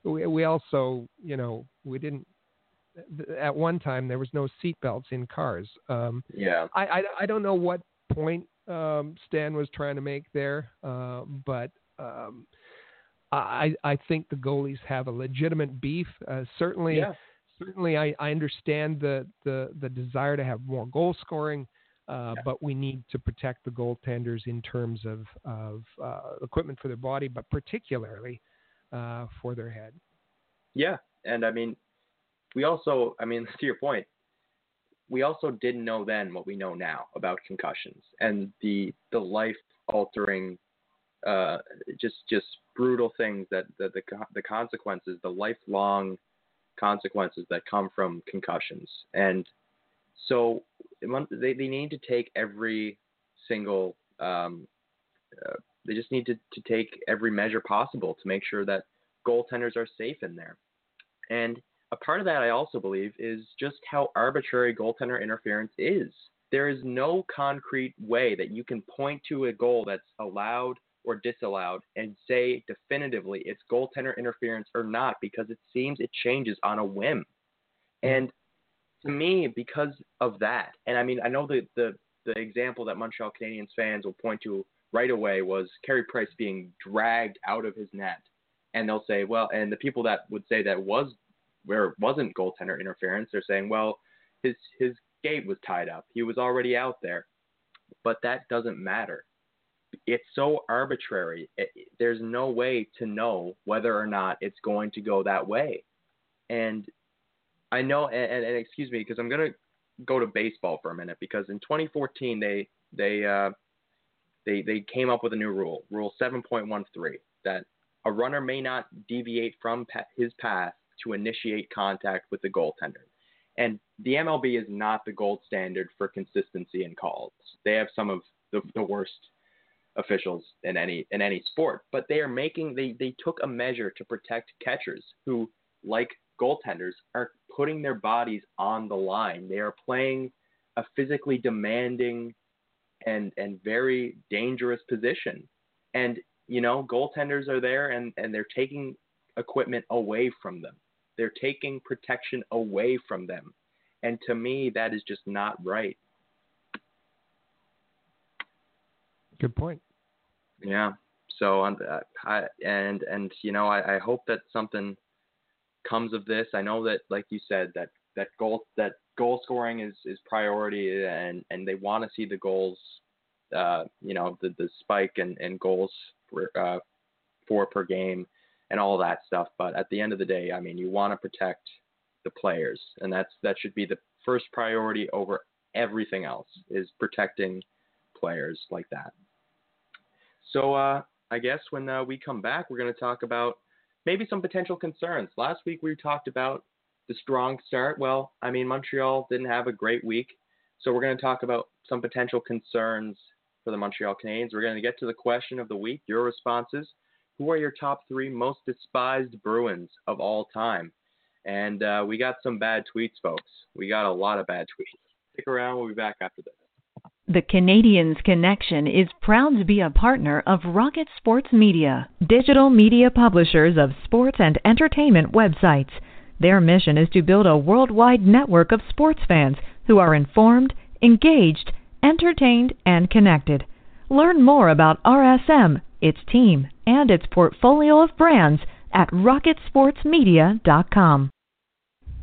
We, we also, you know, we didn't, at one time there was no seatbelts in cars. Um, yeah. I, I, I don't know what point Um, Stan was trying to make there, uh, but um, I, I think the goalies have a legitimate beef. Uh, certainly, yeah. certainly, I, I understand the, the the desire to have more goal scoring, uh, yeah. but we need to protect the goaltenders in terms of of uh, equipment for their body, but particularly uh, for their head. Yeah, and I mean, we also, I mean, to your point. We also didn't know then what we know now about concussions and the the life-altering, uh, just just brutal things that, that the the consequences, the lifelong consequences that come from concussions. And so they, they need to take every single, um, uh, they just need to, to take every measure possible to make sure that goaltenders are safe in there. And a part of that, I also believe, is just how arbitrary goaltender interference is. There is no concrete way that you can point to a goal that's allowed or disallowed and say definitively it's goaltender interference or not, because it seems it changes on a whim. And to me, because of that, and I mean, I know the, the, the example that Montreal Canadiens fans will point to right away was Carey Price being dragged out of his net. And they'll say, well, and the people that would say that was where it wasn't goaltender interference, they're saying, well, his his gate was tied up. He was already out there. But that doesn't matter. It's so arbitrary. It, there's no way to know whether or not it's going to go that way. And I know, and, and, and excuse me, because I'm going to go to baseball for a minute, because in twenty fourteen, they they uh, they they came up with a new rule, Rule seven point one three, that a runner may not deviate from pa- his path to initiate contact with the goaltender. And the M L B is not the gold standard for consistency in calls. They have some of the, the worst officials in any in any sport, but they are making, they, they took a measure to protect catchers who, like goaltenders, are putting their bodies on the line. They are playing a physically demanding and, and very dangerous position. And, you know, goaltenders are there and, and they're taking equipment away from them. They're taking protection away from them. And to me, that is just not right. Good point. Yeah. So, um, I, and, and, you know, I, I hope that something comes of this. I know that, like you said, that, that goal, that goal scoring is, is priority, and, and they want to see the goals, uh, you know, the, the spike and, and goals for, uh, for per game and all that stuff. But at the end of the day, I mean, you want to protect the players, and that's, that should be the first priority over everything else, is protecting players like that. So uh, I guess when uh, we come back, we're going to talk about maybe some potential concerns. Last week we talked about the strong start. Well, I mean, Montreal didn't have a great week. So we're going to talk about some potential concerns for the Montreal Canadiens. We're going to get to the question of the week, your responses. Who are your top three most despised Bruins of all time? And uh, we got some bad tweets, folks. We got a lot of bad tweets. Stick around. We'll be back after this. The Canadiens Connection is proud to be a partner of Rocket Sports Media, digital media publishers of sports and entertainment websites. Their mission is to build a worldwide network of sports fans who are informed, engaged, entertained, and connected. Learn more about R S M, its team, and its portfolio of brands at rocket sports media dot com.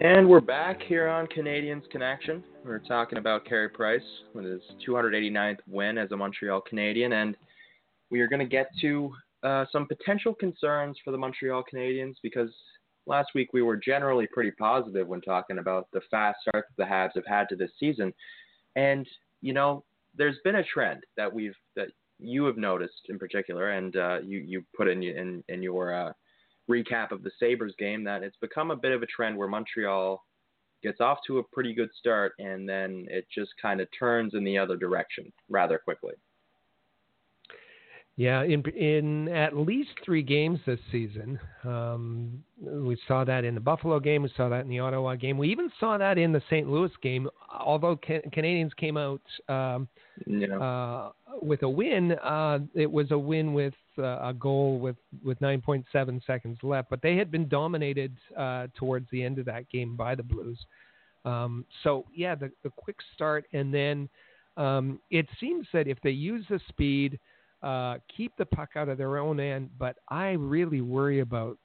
And we're back here on Canadiens Connection. We're talking about Carey Price with his two hundred eighty-ninth win as a Montreal Canadian, and we are going to get to uh, some potential concerns for the Montreal Canadiens, because last week we were generally pretty positive when talking about the fast start that the Habs have had to this season. And, you know, there's been a trend that we've that you have noticed in particular, and uh, you, you put in, in, in your uh, – recap of the Sabres game, that it's become a bit of a trend where Montreal gets off to a pretty good start and then it just kind of turns in the other direction rather quickly. Yeah, in in at least three games this season. Um, we saw that in the Buffalo game. We saw that in the Ottawa game. We even saw that in the Saint Louis game. Although Can- Canadians came out um, yeah. uh, with a win, uh, it was a win with uh, a goal with, with nine point seven seconds left. But they had been dominated uh, towards the end of that game by the Blues. Um, so, yeah, the, the quick start. And then um, it seems that if they use the speed – Uh, keep the puck out of their own end, but I really worry about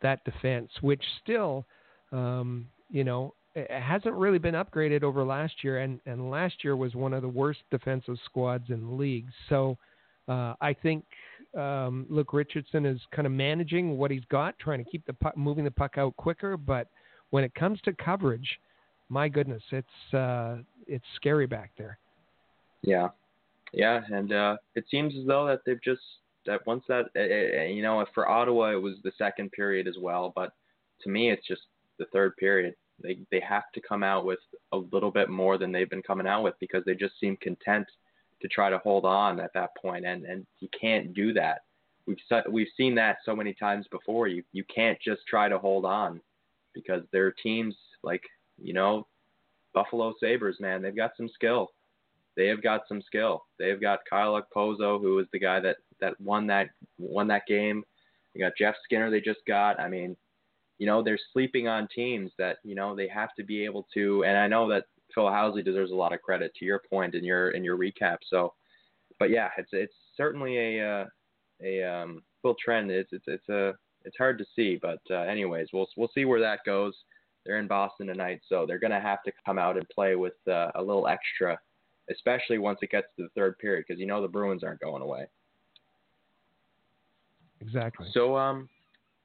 that defense, which still, um, you know, it hasn't really been upgraded over last year, and, and last year was one of the worst defensive squads in the league. So uh, I think um, Luke Richardson is kind of managing what he's got, trying to keep the puck, moving the puck out quicker, but when it comes to coverage, my goodness, it's uh, it's scary back there. Yeah. Yeah, and uh, it seems as though that they've just that once that uh, you know, for Ottawa it was the second period as well, but to me it's just the third period. They they have to come out with a little bit more than they've been coming out with, because they just seem content to try to hold on at that point, and and you can't do that. We've we've seen that so many times before. You you can't just try to hold on, because there are teams like, you know, Buffalo Sabres, man, they've got some skill. They have got some skill. They've got Kyle Okposo, who was the guy that, that won that won that game. They got Jeff Skinner they just got. I mean, you know, they're sleeping on teams that, you know, they have to be able to, and I know that Phil Housley deserves a lot of credit, to your point in your in your recap. So, but yeah, it's it's certainly a a um full trend. It's it's it's a it's hard to see, but uh, anyways, we'll we'll see where that goes. They're in Boston tonight, so they're going to have to come out and play with uh, a little extra, especially once it gets to the third period, because you know the Bruins aren't going away. Exactly. So um,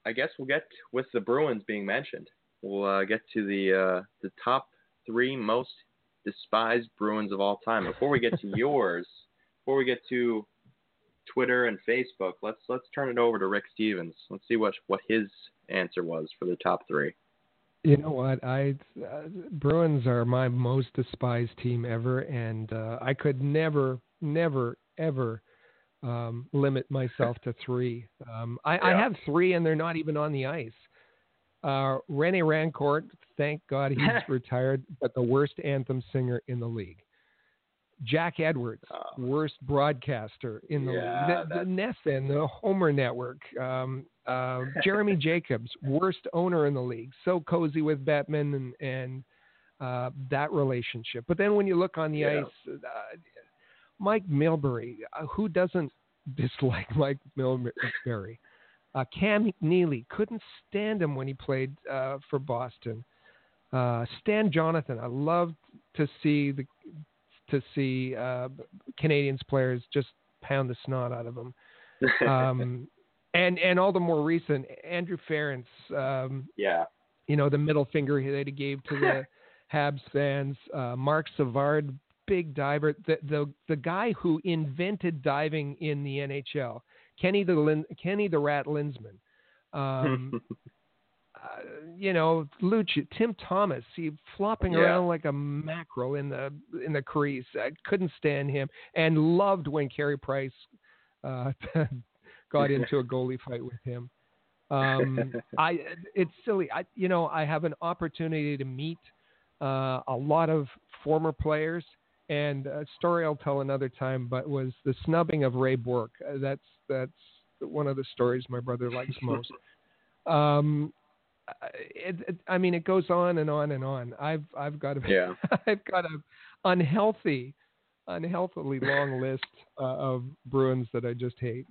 I guess we'll get, with the Bruins being mentioned, we'll uh, get to the uh, the top three most despised Bruins of all time. Before we get to yours, before we get to Twitter and Facebook, let's let's turn it over to Rick Stevens. Let's see what, what his answer was for the top three. You know what? I uh, Bruins are my most despised team ever, and uh, I could never, never, ever um, limit myself to three. Um, I, yeah. I have three, and they're not even on the ice. Uh, René Rancourt, thank God he's retired, but the worst anthem singer in the league. Jack Edwards, oh. worst broadcaster in the yeah, league. The, the N E S N, the Homer Network. Um, uh, Jeremy Jacobs, worst owner in the league. So cozy with Bettman and, and uh, that relationship. But then when you look on the yeah. ice, uh, Mike Milbury, uh, who doesn't dislike Mike Milbury? Uh, Cam Neely, couldn't stand him when he played uh, for Boston. Uh, Stan Jonathan, I loved to see the to see uh, Canadiens players just pound the snot out of them. Um, and and all the more recent, Andrew Ferentz. Um, yeah, you know, the middle finger that he gave to the Habs fans. Uh, Mark Savard, big diver, the, the the guy who invented diving in the N H L. Kenny the Lin, Kenny the Rat Linsman, um, uh, you know, Lucic, Tim Thomas, he flopping yeah. around like a mackerel in the in the crease. I couldn't stand him, and loved when Carey Price uh, got into a goalie fight with him. Um, I it's silly. I you know I have an opportunity to meet uh, a lot of former players, and a story I'll tell another time, but was the snubbing of Ray Bourque. Uh, that's that's one of the stories my brother likes most. Um, it, it, I mean, it goes on and on and on. I've I've got a yeah. I've got a unhealthy, unhealthily long list uh, of Bruins that I just hate.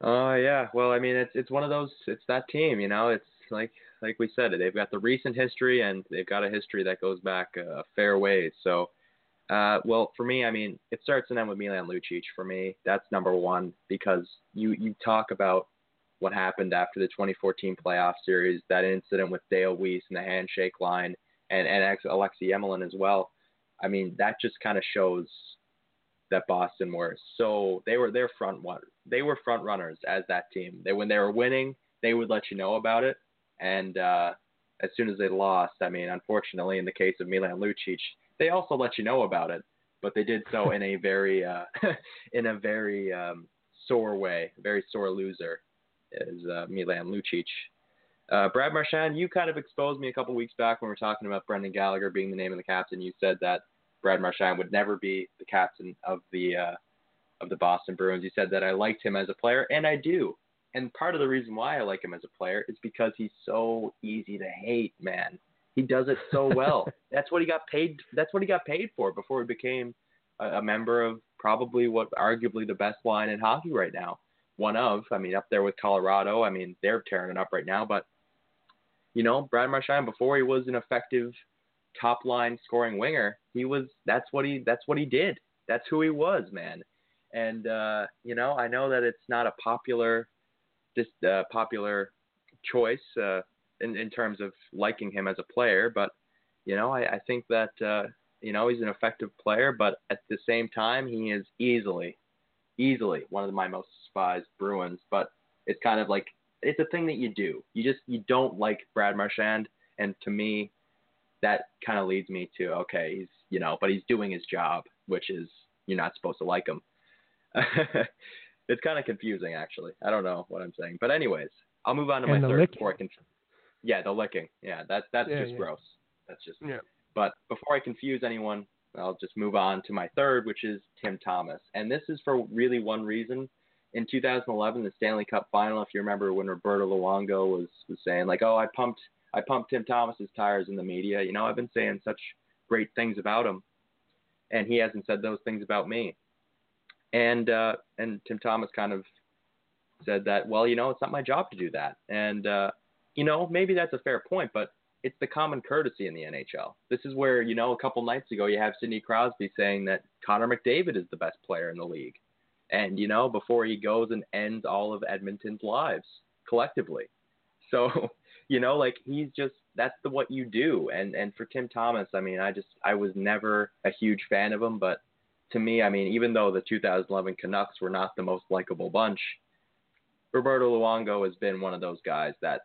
Oh uh, yeah, well, I mean, it's it's one of those. It's that team, you know. It's like. Like we said, they've got the recent history, and they've got a history that goes back a fair ways. So, uh, well, for me, I mean, it starts and ends with Milan Lucic. For me, that's number one, because you, you talk about what happened after the twenty fourteen playoff series, that incident with Dale Weiss and the handshake line, and, and Alexei Emelin as well. I mean, that just kind of shows that Boston were so they were their front one. They were front runners as that team. They when they were winning, they would let you know about it. And uh, as soon as they lost, I mean, unfortunately, in the case of Milan Lucic, they also let you know about it, but they did so in a very, uh, in a very um, sore way, very sore loser is uh, Milan Lucic. Uh, Brad Marchand, you kind of exposed me a couple weeks back when we were talking about Brendan Gallagher being the name of the captain. You said that Brad Marchand would never be the captain of the uh, of the Boston Bruins. You said that I liked him as a player, and I do. And part of the reason why I like him as a player is because he's so easy to hate, man. He does it so well. That's what he got paid. That's what he got paid for before he became a, a member of probably what arguably the best line in hockey right now. One of, I mean, up there with Colorado. I mean, they're tearing it up right now. But, you know, Brad Marchand, before he was an effective top line scoring winger, he was, that's what he, that's what he did. That's who he was, man. And, uh, you know, I know that it's not a popular This uh, popular choice uh, in, in terms of liking him as a player. But, you know, I, I think that, uh, you know, he's an effective player. But at the same time, he is easily, easily one of my most despised Bruins. But it's kind of like, it's a thing that you do. You just, you don't like Brad Marchand. And to me, that kind of leads me to, okay, he's, you know, but he's doing his job, which is you're not supposed to like him. It's kind of confusing, actually. I don't know what I'm saying. But anyways, I'll move on to and my third. Licking. Before I can, yeah, the licking. Yeah, that, that's yeah, just yeah. gross. That's just. Yeah. But before I confuse anyone, I'll just move on to my third, which is Tim Thomas. And this is for really one reason. In two thousand eleven, the Stanley Cup Final, if you remember when Roberto Luongo was, was saying, like, oh, I pumped I pumped Tim Thomas's tires in the media. You know, I've been saying such great things about him. And he hasn't said those things about me. And uh, and Tim Thomas kind of said that, well, you know, it's not my job to do that. And, uh, you know, maybe that's a fair point, but it's the common courtesy in the N H L. This is where, you know, a couple nights ago you have Sidney Crosby saying that Connor McDavid is the best player in the league. And, you know, before he goes and ends all of Edmonton's lives collectively. So, you know, like he's just that's the what you do. And, and for Tim Thomas, I mean, I just I was never a huge fan of him, but to me, I mean, even though the two thousand eleven Canucks were not the most likable bunch, Roberto Luongo has been one of those guys that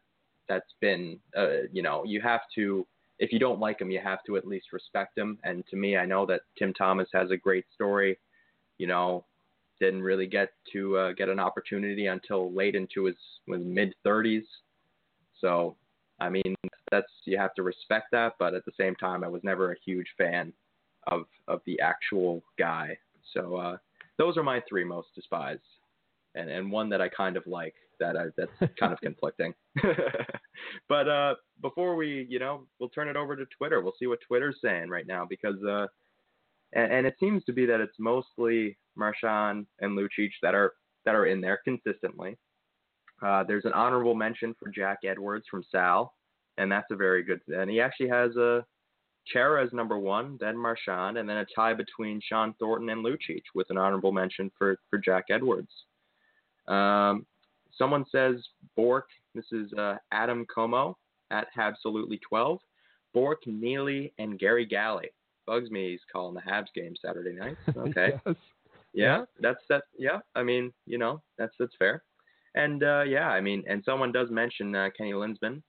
that's been, uh, you know, you have to, if you don't like him, you have to at least respect him. And to me, I know that Tim Thomas has a great story, you know, didn't really get to uh, get an opportunity until late into his, his mid-thirties. So, I mean, that's you have to respect that. But at the same time, I was never a huge fan of of the actual guy. So uh, those are my three most despised, and and one that I kind of like that I, that's kind of conflicting. But uh, before we, you know, we'll turn it over to Twitter. We'll see what Twitter's saying right now because uh, and, and it seems to be that it's mostly Marchand and Lucic that are that are in there consistently. Uh, there's an honorable mention for Jack Edwards from Sal, and that's a very good. And he actually has a Chara as number one, then Marchand, and then a tie between Sean Thornton and Lucic with an honorable mention for, for Jack Edwards. Um, someone says Bork. This is uh, Adam Como at Habsolutely twelve. Bork, Neely, and Gary Galley. Bugs me he's calling the Habs game Saturday night. Okay. Yes. Yeah, yeah, that's that. Yeah, I mean, you know, that's that's fair. And, uh, yeah, I mean, and someone does mention uh, Kenny Linsman,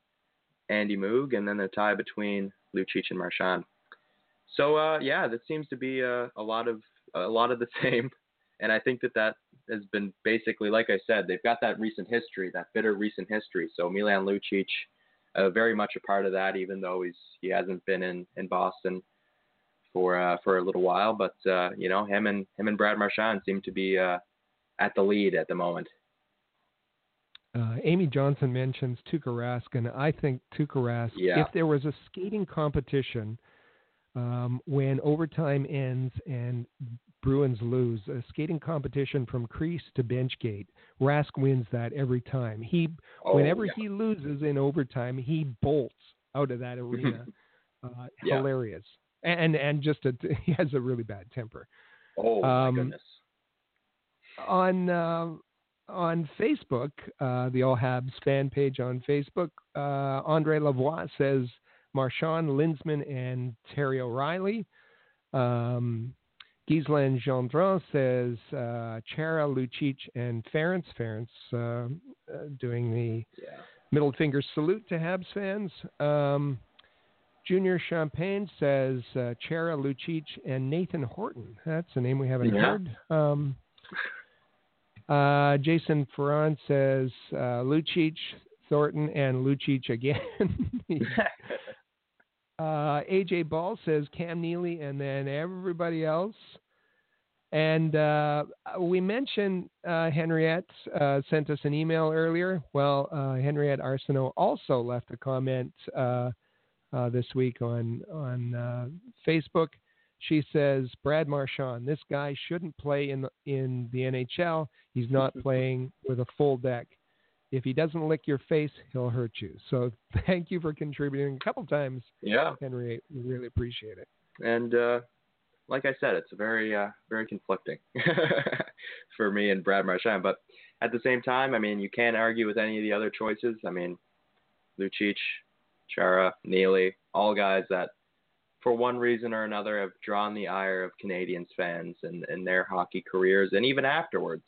Andy Moog, and then the tie between Lucic and Marchand. So, uh, yeah, that seems to be uh, a lot of a lot of the same. And I think that that has been basically, like I said, they've got that recent history, that bitter recent history. So Milan Lucic, uh, very much a part of that, even though he's he hasn't been in, in Boston for uh, for a little while. But, uh, you know, him and him and Brad Marchand seem to be uh, at the lead at the moment. Uh, Amy Johnson mentions Tuukka Rask, and I think Tuukka Rask, yeah. If there was a skating competition um, when overtime ends and Bruins lose, a skating competition from crease to bench gate, Rask wins that every time. He, oh, whenever yeah. he loses in overtime, he bolts out of that arena. uh, yeah. Hilarious, and and just a, he has a really bad temper. Oh um, my goodness! On. Uh, On Facebook, uh, the All Habs fan page on Facebook, uh, Andre Lavoie says Marchand, Linsman, and Terry O'Reilly. Um, Ghislaine Gendron says uh, Chara, Lucic, and Ferentz. Ferentz uh, uh, doing the yeah. middle finger salute to Habs fans. Um, Junior Champagne says uh, Chara, Lucic, and Nathan Horton. That's a name we haven't yeah. heard. Um Uh, Jason Ferran says uh, Lucic, Thornton, and Lucic again. uh, A J Ball says Cam Neely, and then everybody else. And uh, we mentioned uh, Henriette uh, sent us an email earlier. Well, uh, Henriette Arsenault also left a comment uh, uh, this week on, on uh, Facebook. She says, Brad Marchand, this guy shouldn't play in the, in the N H L. He's not playing with a full deck. If he doesn't lick your face, he'll hurt you. So thank you for contributing a couple times. Yeah. Henry, we really appreciate it. And uh, like I said, it's very, uh, very conflicting for me and Brad Marchand. But at the same time, I mean, you can't argue with any of the other choices. I mean, Lucic, Chara, Neely, all guys that, for one reason or another, have drawn the ire of Canadians fans and, and their hockey careers, and even afterwards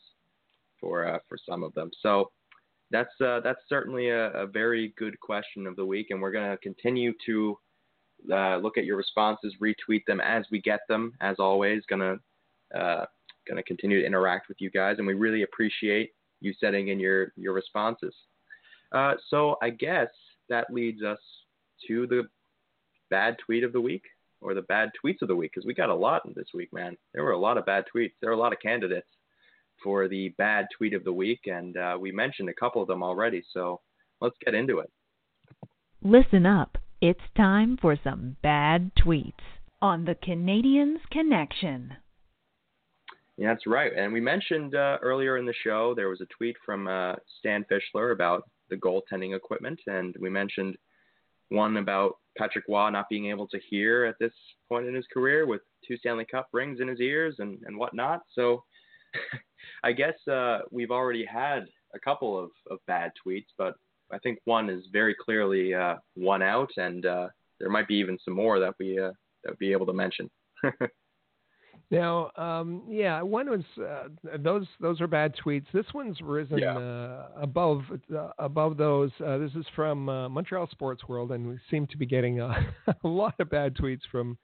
for uh, for some of them. So that's uh, that's certainly a, a very good question of the week, and we're going to continue to uh, look at your responses, retweet them as we get them. As always, going to uh, going to continue to interact with you guys, and we really appreciate you sending in your your responses. Uh, so I guess that leads us to the bad tweet of the week, or the bad tweets of the week, because we got a lot this week, man. There were a lot of bad tweets. There were a lot of candidates for the bad tweet of the week, and uh, we mentioned a couple of them already, so let's get into it. Listen up. It's time for some bad tweets on the Canadians Connection. Yeah, that's right. And we mentioned uh, earlier in the show, there was a tweet from uh, Stan Fischler about the goaltending equipment, and we mentioned one about Patrick Waugh not being able to hear at this point in his career with two Stanley Cup rings in his ears and, and whatnot. So I guess uh, we've already had a couple of, of bad tweets, but I think one is very clearly uh, one out, and uh, there might be even some more that we uh, that we'll be able to mention. Now, um, yeah, one was uh, those those are bad tweets. This one's risen yeah. uh, above uh, above those. Uh, this is from uh, Montreal Sports World, and we seem to be getting a, a lot of bad tweets from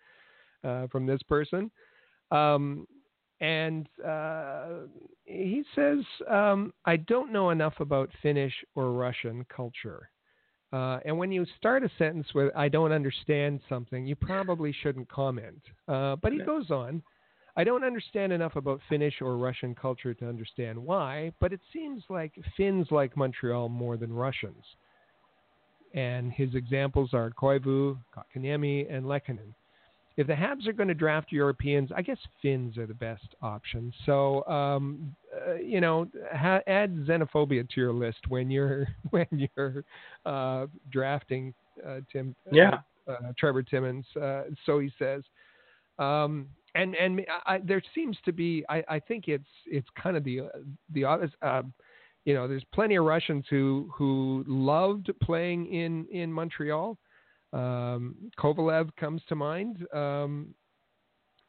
uh, from this person. Um, And uh, he says, um, I don't know enough about Finnish or Russian culture. Uh, and when you start a sentence with, I don't understand something, you probably shouldn't comment. Uh, but he goes on, I don't understand enough about Finnish or Russian culture to understand why, but it seems like Finns like Montreal more than Russians. And his examples are Koivu, Kotkaniemi, and Lehkonen. If the Habs are going to draft Europeans, I guess Finns are the best option. So, um, uh, you know, ha- add xenophobia to your list when you're when you're uh, drafting uh, Tim, yeah, uh, uh, Trevor Timmins. Uh, so he says, um, and and I, I, there seems to be, I, I think it's it's kind of the the obvious. Uh, you know, there's plenty of Russians who who loved playing in in Montreal. Um, Kovalev comes to mind, um,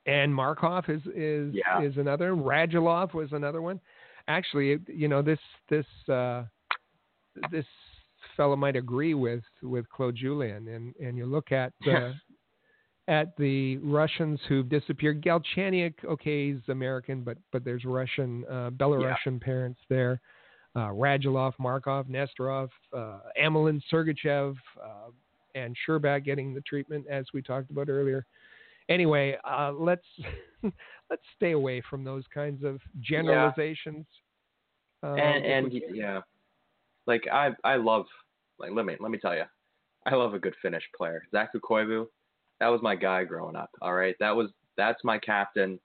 and Markov is is, yeah. is another. Radulov was another one. Actually, you know, this this uh, this fellow might agree with, with Claude Julien, and, and you look at uh, at the Russians who've disappeared. Galchenyuk, okay, he's American, but but there's Russian, uh, Belarusian yeah. parents there. Uh, Radulov, Markov, Nestorov, uh, Amelin Sergachev. Uh, and Scherbak getting the treatment, as we talked about earlier. Anyway, uh, let's let's stay away from those kinds of generalizations. Yeah. Um, and and yeah, like I I love like let me let me tell you, I love a good Finnish player. Zaku Koivu, that was my guy growing up. All right, that was that's my captain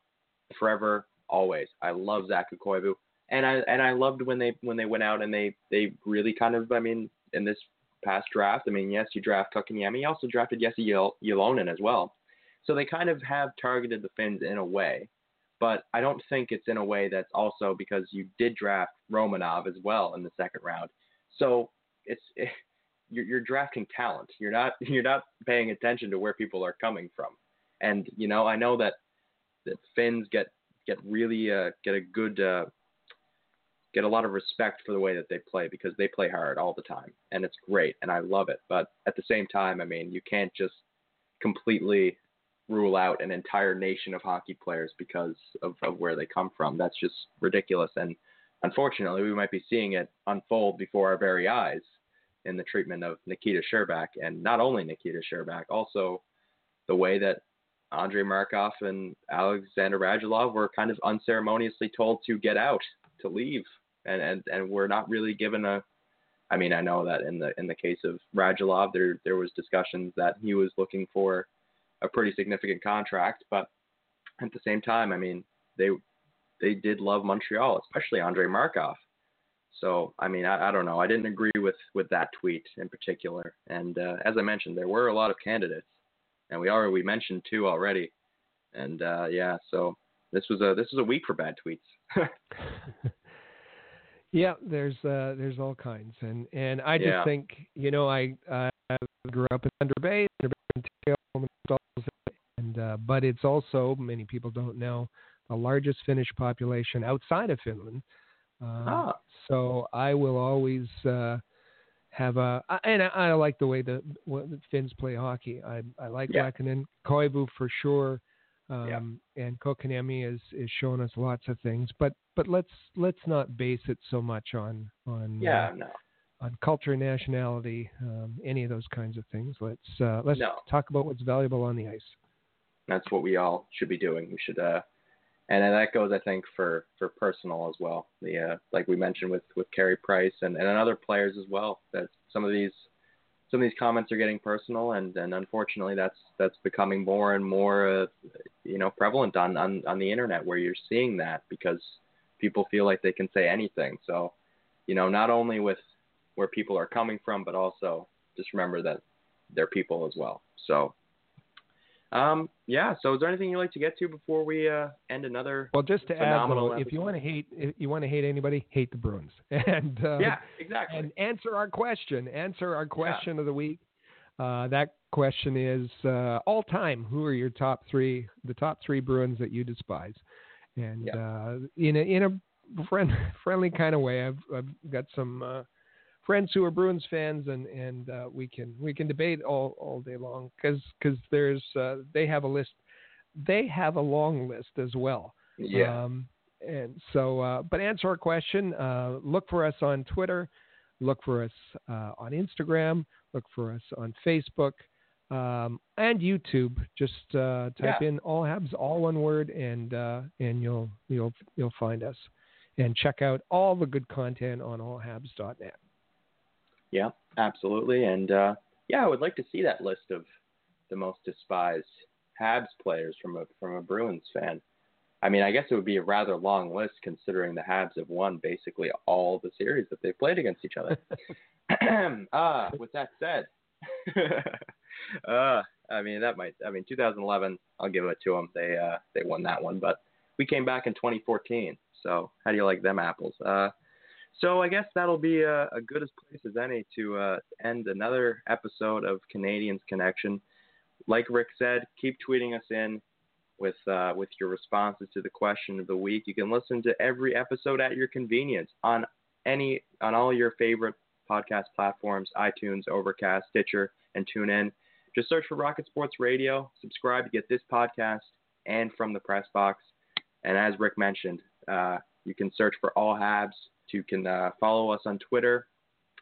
forever, always. I love Zaku Koivu, and I and I loved when they when they went out and they they really kind of I mean in this. past draft. I mean, yes, you draft Kotkaniemi. You also drafted Jesse Jalonen as well. So they kind of have targeted the Finns in a way, but I don't think it's in a way that's also because you did draft Romanov as well in the second round. So it's it, you're, you're drafting talent. You're not you're not paying attention to where people are coming from. And you know, I know that that Finns get get really uh, get a good. Uh, get a lot of respect for the way that they play because they play hard all the time and it's great. And I love it. But at the same time, I mean, you can't just completely rule out an entire nation of hockey players because of, of where they come from. That's just ridiculous. And unfortunately we might be seeing it unfold before our very eyes in the treatment of Nikita Scherbak, and not only Nikita Scherbak, also the way that Andrei Markov and Alexander Radulov were kind of unceremoniously told to get out, to leave. And, and, and we're not really given a, I mean, I know that in the, in the case of Radulov, there, there was discussions that he was looking for a pretty significant contract, but at the same time, I mean, they, they did love Montreal, especially Andrei Markov. So, I mean, I, I don't know. I didn't agree with, with that tweet in particular. And uh, as I mentioned, there were a lot of candidates and we already, we mentioned two already. And uh, yeah, so This was a this was a week for bad tweets. yeah, there's uh, there's all kinds, and, and I just yeah. think you know I uh, grew up in Thunder Bay, Thunder Bay and uh, but it's also, many people don't know, the largest Finnish population outside of Finland. Uh, ah. So I will always uh, have a and I, I like the way the, the Finns play hockey. I I like yeah. Lehkonen, Koivu for sure. Um, yeah. And Kotkaniemi is, is showing us lots of things, but, but let's, let's not base it so much on, on, yeah, uh, no. on culture, nationality, um, any of those kinds of things. Let's, uh, let's no. talk about what's valuable on the ice. That's what we all should be doing. We should, uh, and that goes, I think, for, for personal as well. The, uh, like we mentioned with, with Carey Price and, and other players as well, that some of these, some of these comments are getting personal, and, and unfortunately that's that's becoming more and more, uh, you know, prevalent on, on, on the internet, where you're seeing that because people feel like they can say anything. So, you know, not only with where people are coming from, but also just remember that they're people as well. So, um, yeah. So, is there anything you'd like to get to before we uh, end another? Well, just to add, though, if you want to hate, if you want to hate anybody, hate the Bruins. And um, yeah, exactly. And answer our question. Answer our question yeah. of the week. Uh, that question is uh, all time. Who are your top three? The top three Bruins that you despise. And yeah. uh, in a in a friend, friendly kind of way, I've I've got some uh, friends who are Bruins fans, and and uh, we can we can debate all, all day long because because there's uh, they have a list. They have a long list as well. Yeah. Um, and so, uh, but answer our question. Uh, look for us on Twitter. Look for us uh, on Instagram. Look for us on Facebook um, and YouTube. Just uh, type yeah. in All Habs, all one word, and uh, and you'll you'll you'll find us. And check out all the good content on all habs dot net. Yeah, absolutely. And uh, yeah, I would like to see that list of the most despised Habs players from a from a Bruins fan. I mean, I guess it would be a rather long list considering the Habs have won basically all the series that they've played against each other. uh, with that said, uh, I mean, that might, I mean, two thousand eleven, I'll give it to them. They, uh, they won that one, but we came back in twenty fourteen. So how do you like them apples? Uh, so I guess that'll be a, a good as place as any to uh, end another episode of Canadians Connection. Like Rick said, keep tweeting us in with uh, with your responses to the question of the week. You can listen to every episode at your convenience on any on all your favorite podcast platforms: iTunes, Overcast, Stitcher, and TuneIn. Just search for Rocket Sports Radio. Subscribe to get this podcast and From the Press Box. And as Rick mentioned, uh, you can search for All Habs. You can uh, follow us on Twitter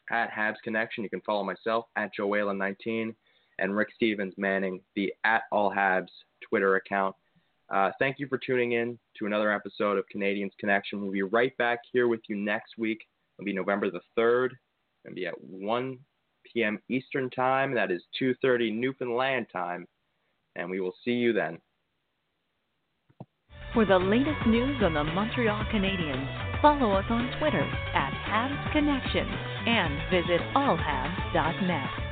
at Habs Connection. You can follow myself at Joella nineteen and Rick Stevens manning the at All Habs Twitter account. Uh, thank you for tuning in to another episode of Canadians Connection. We'll be right back here with you next week. It'll be November the third. It'll be at one p.m. Eastern Time. That is two thirty Newfoundland time. And we will see you then. For the latest news on the Montreal Canadiens, follow us on Twitter at Habs Connection and visit all habs dot net.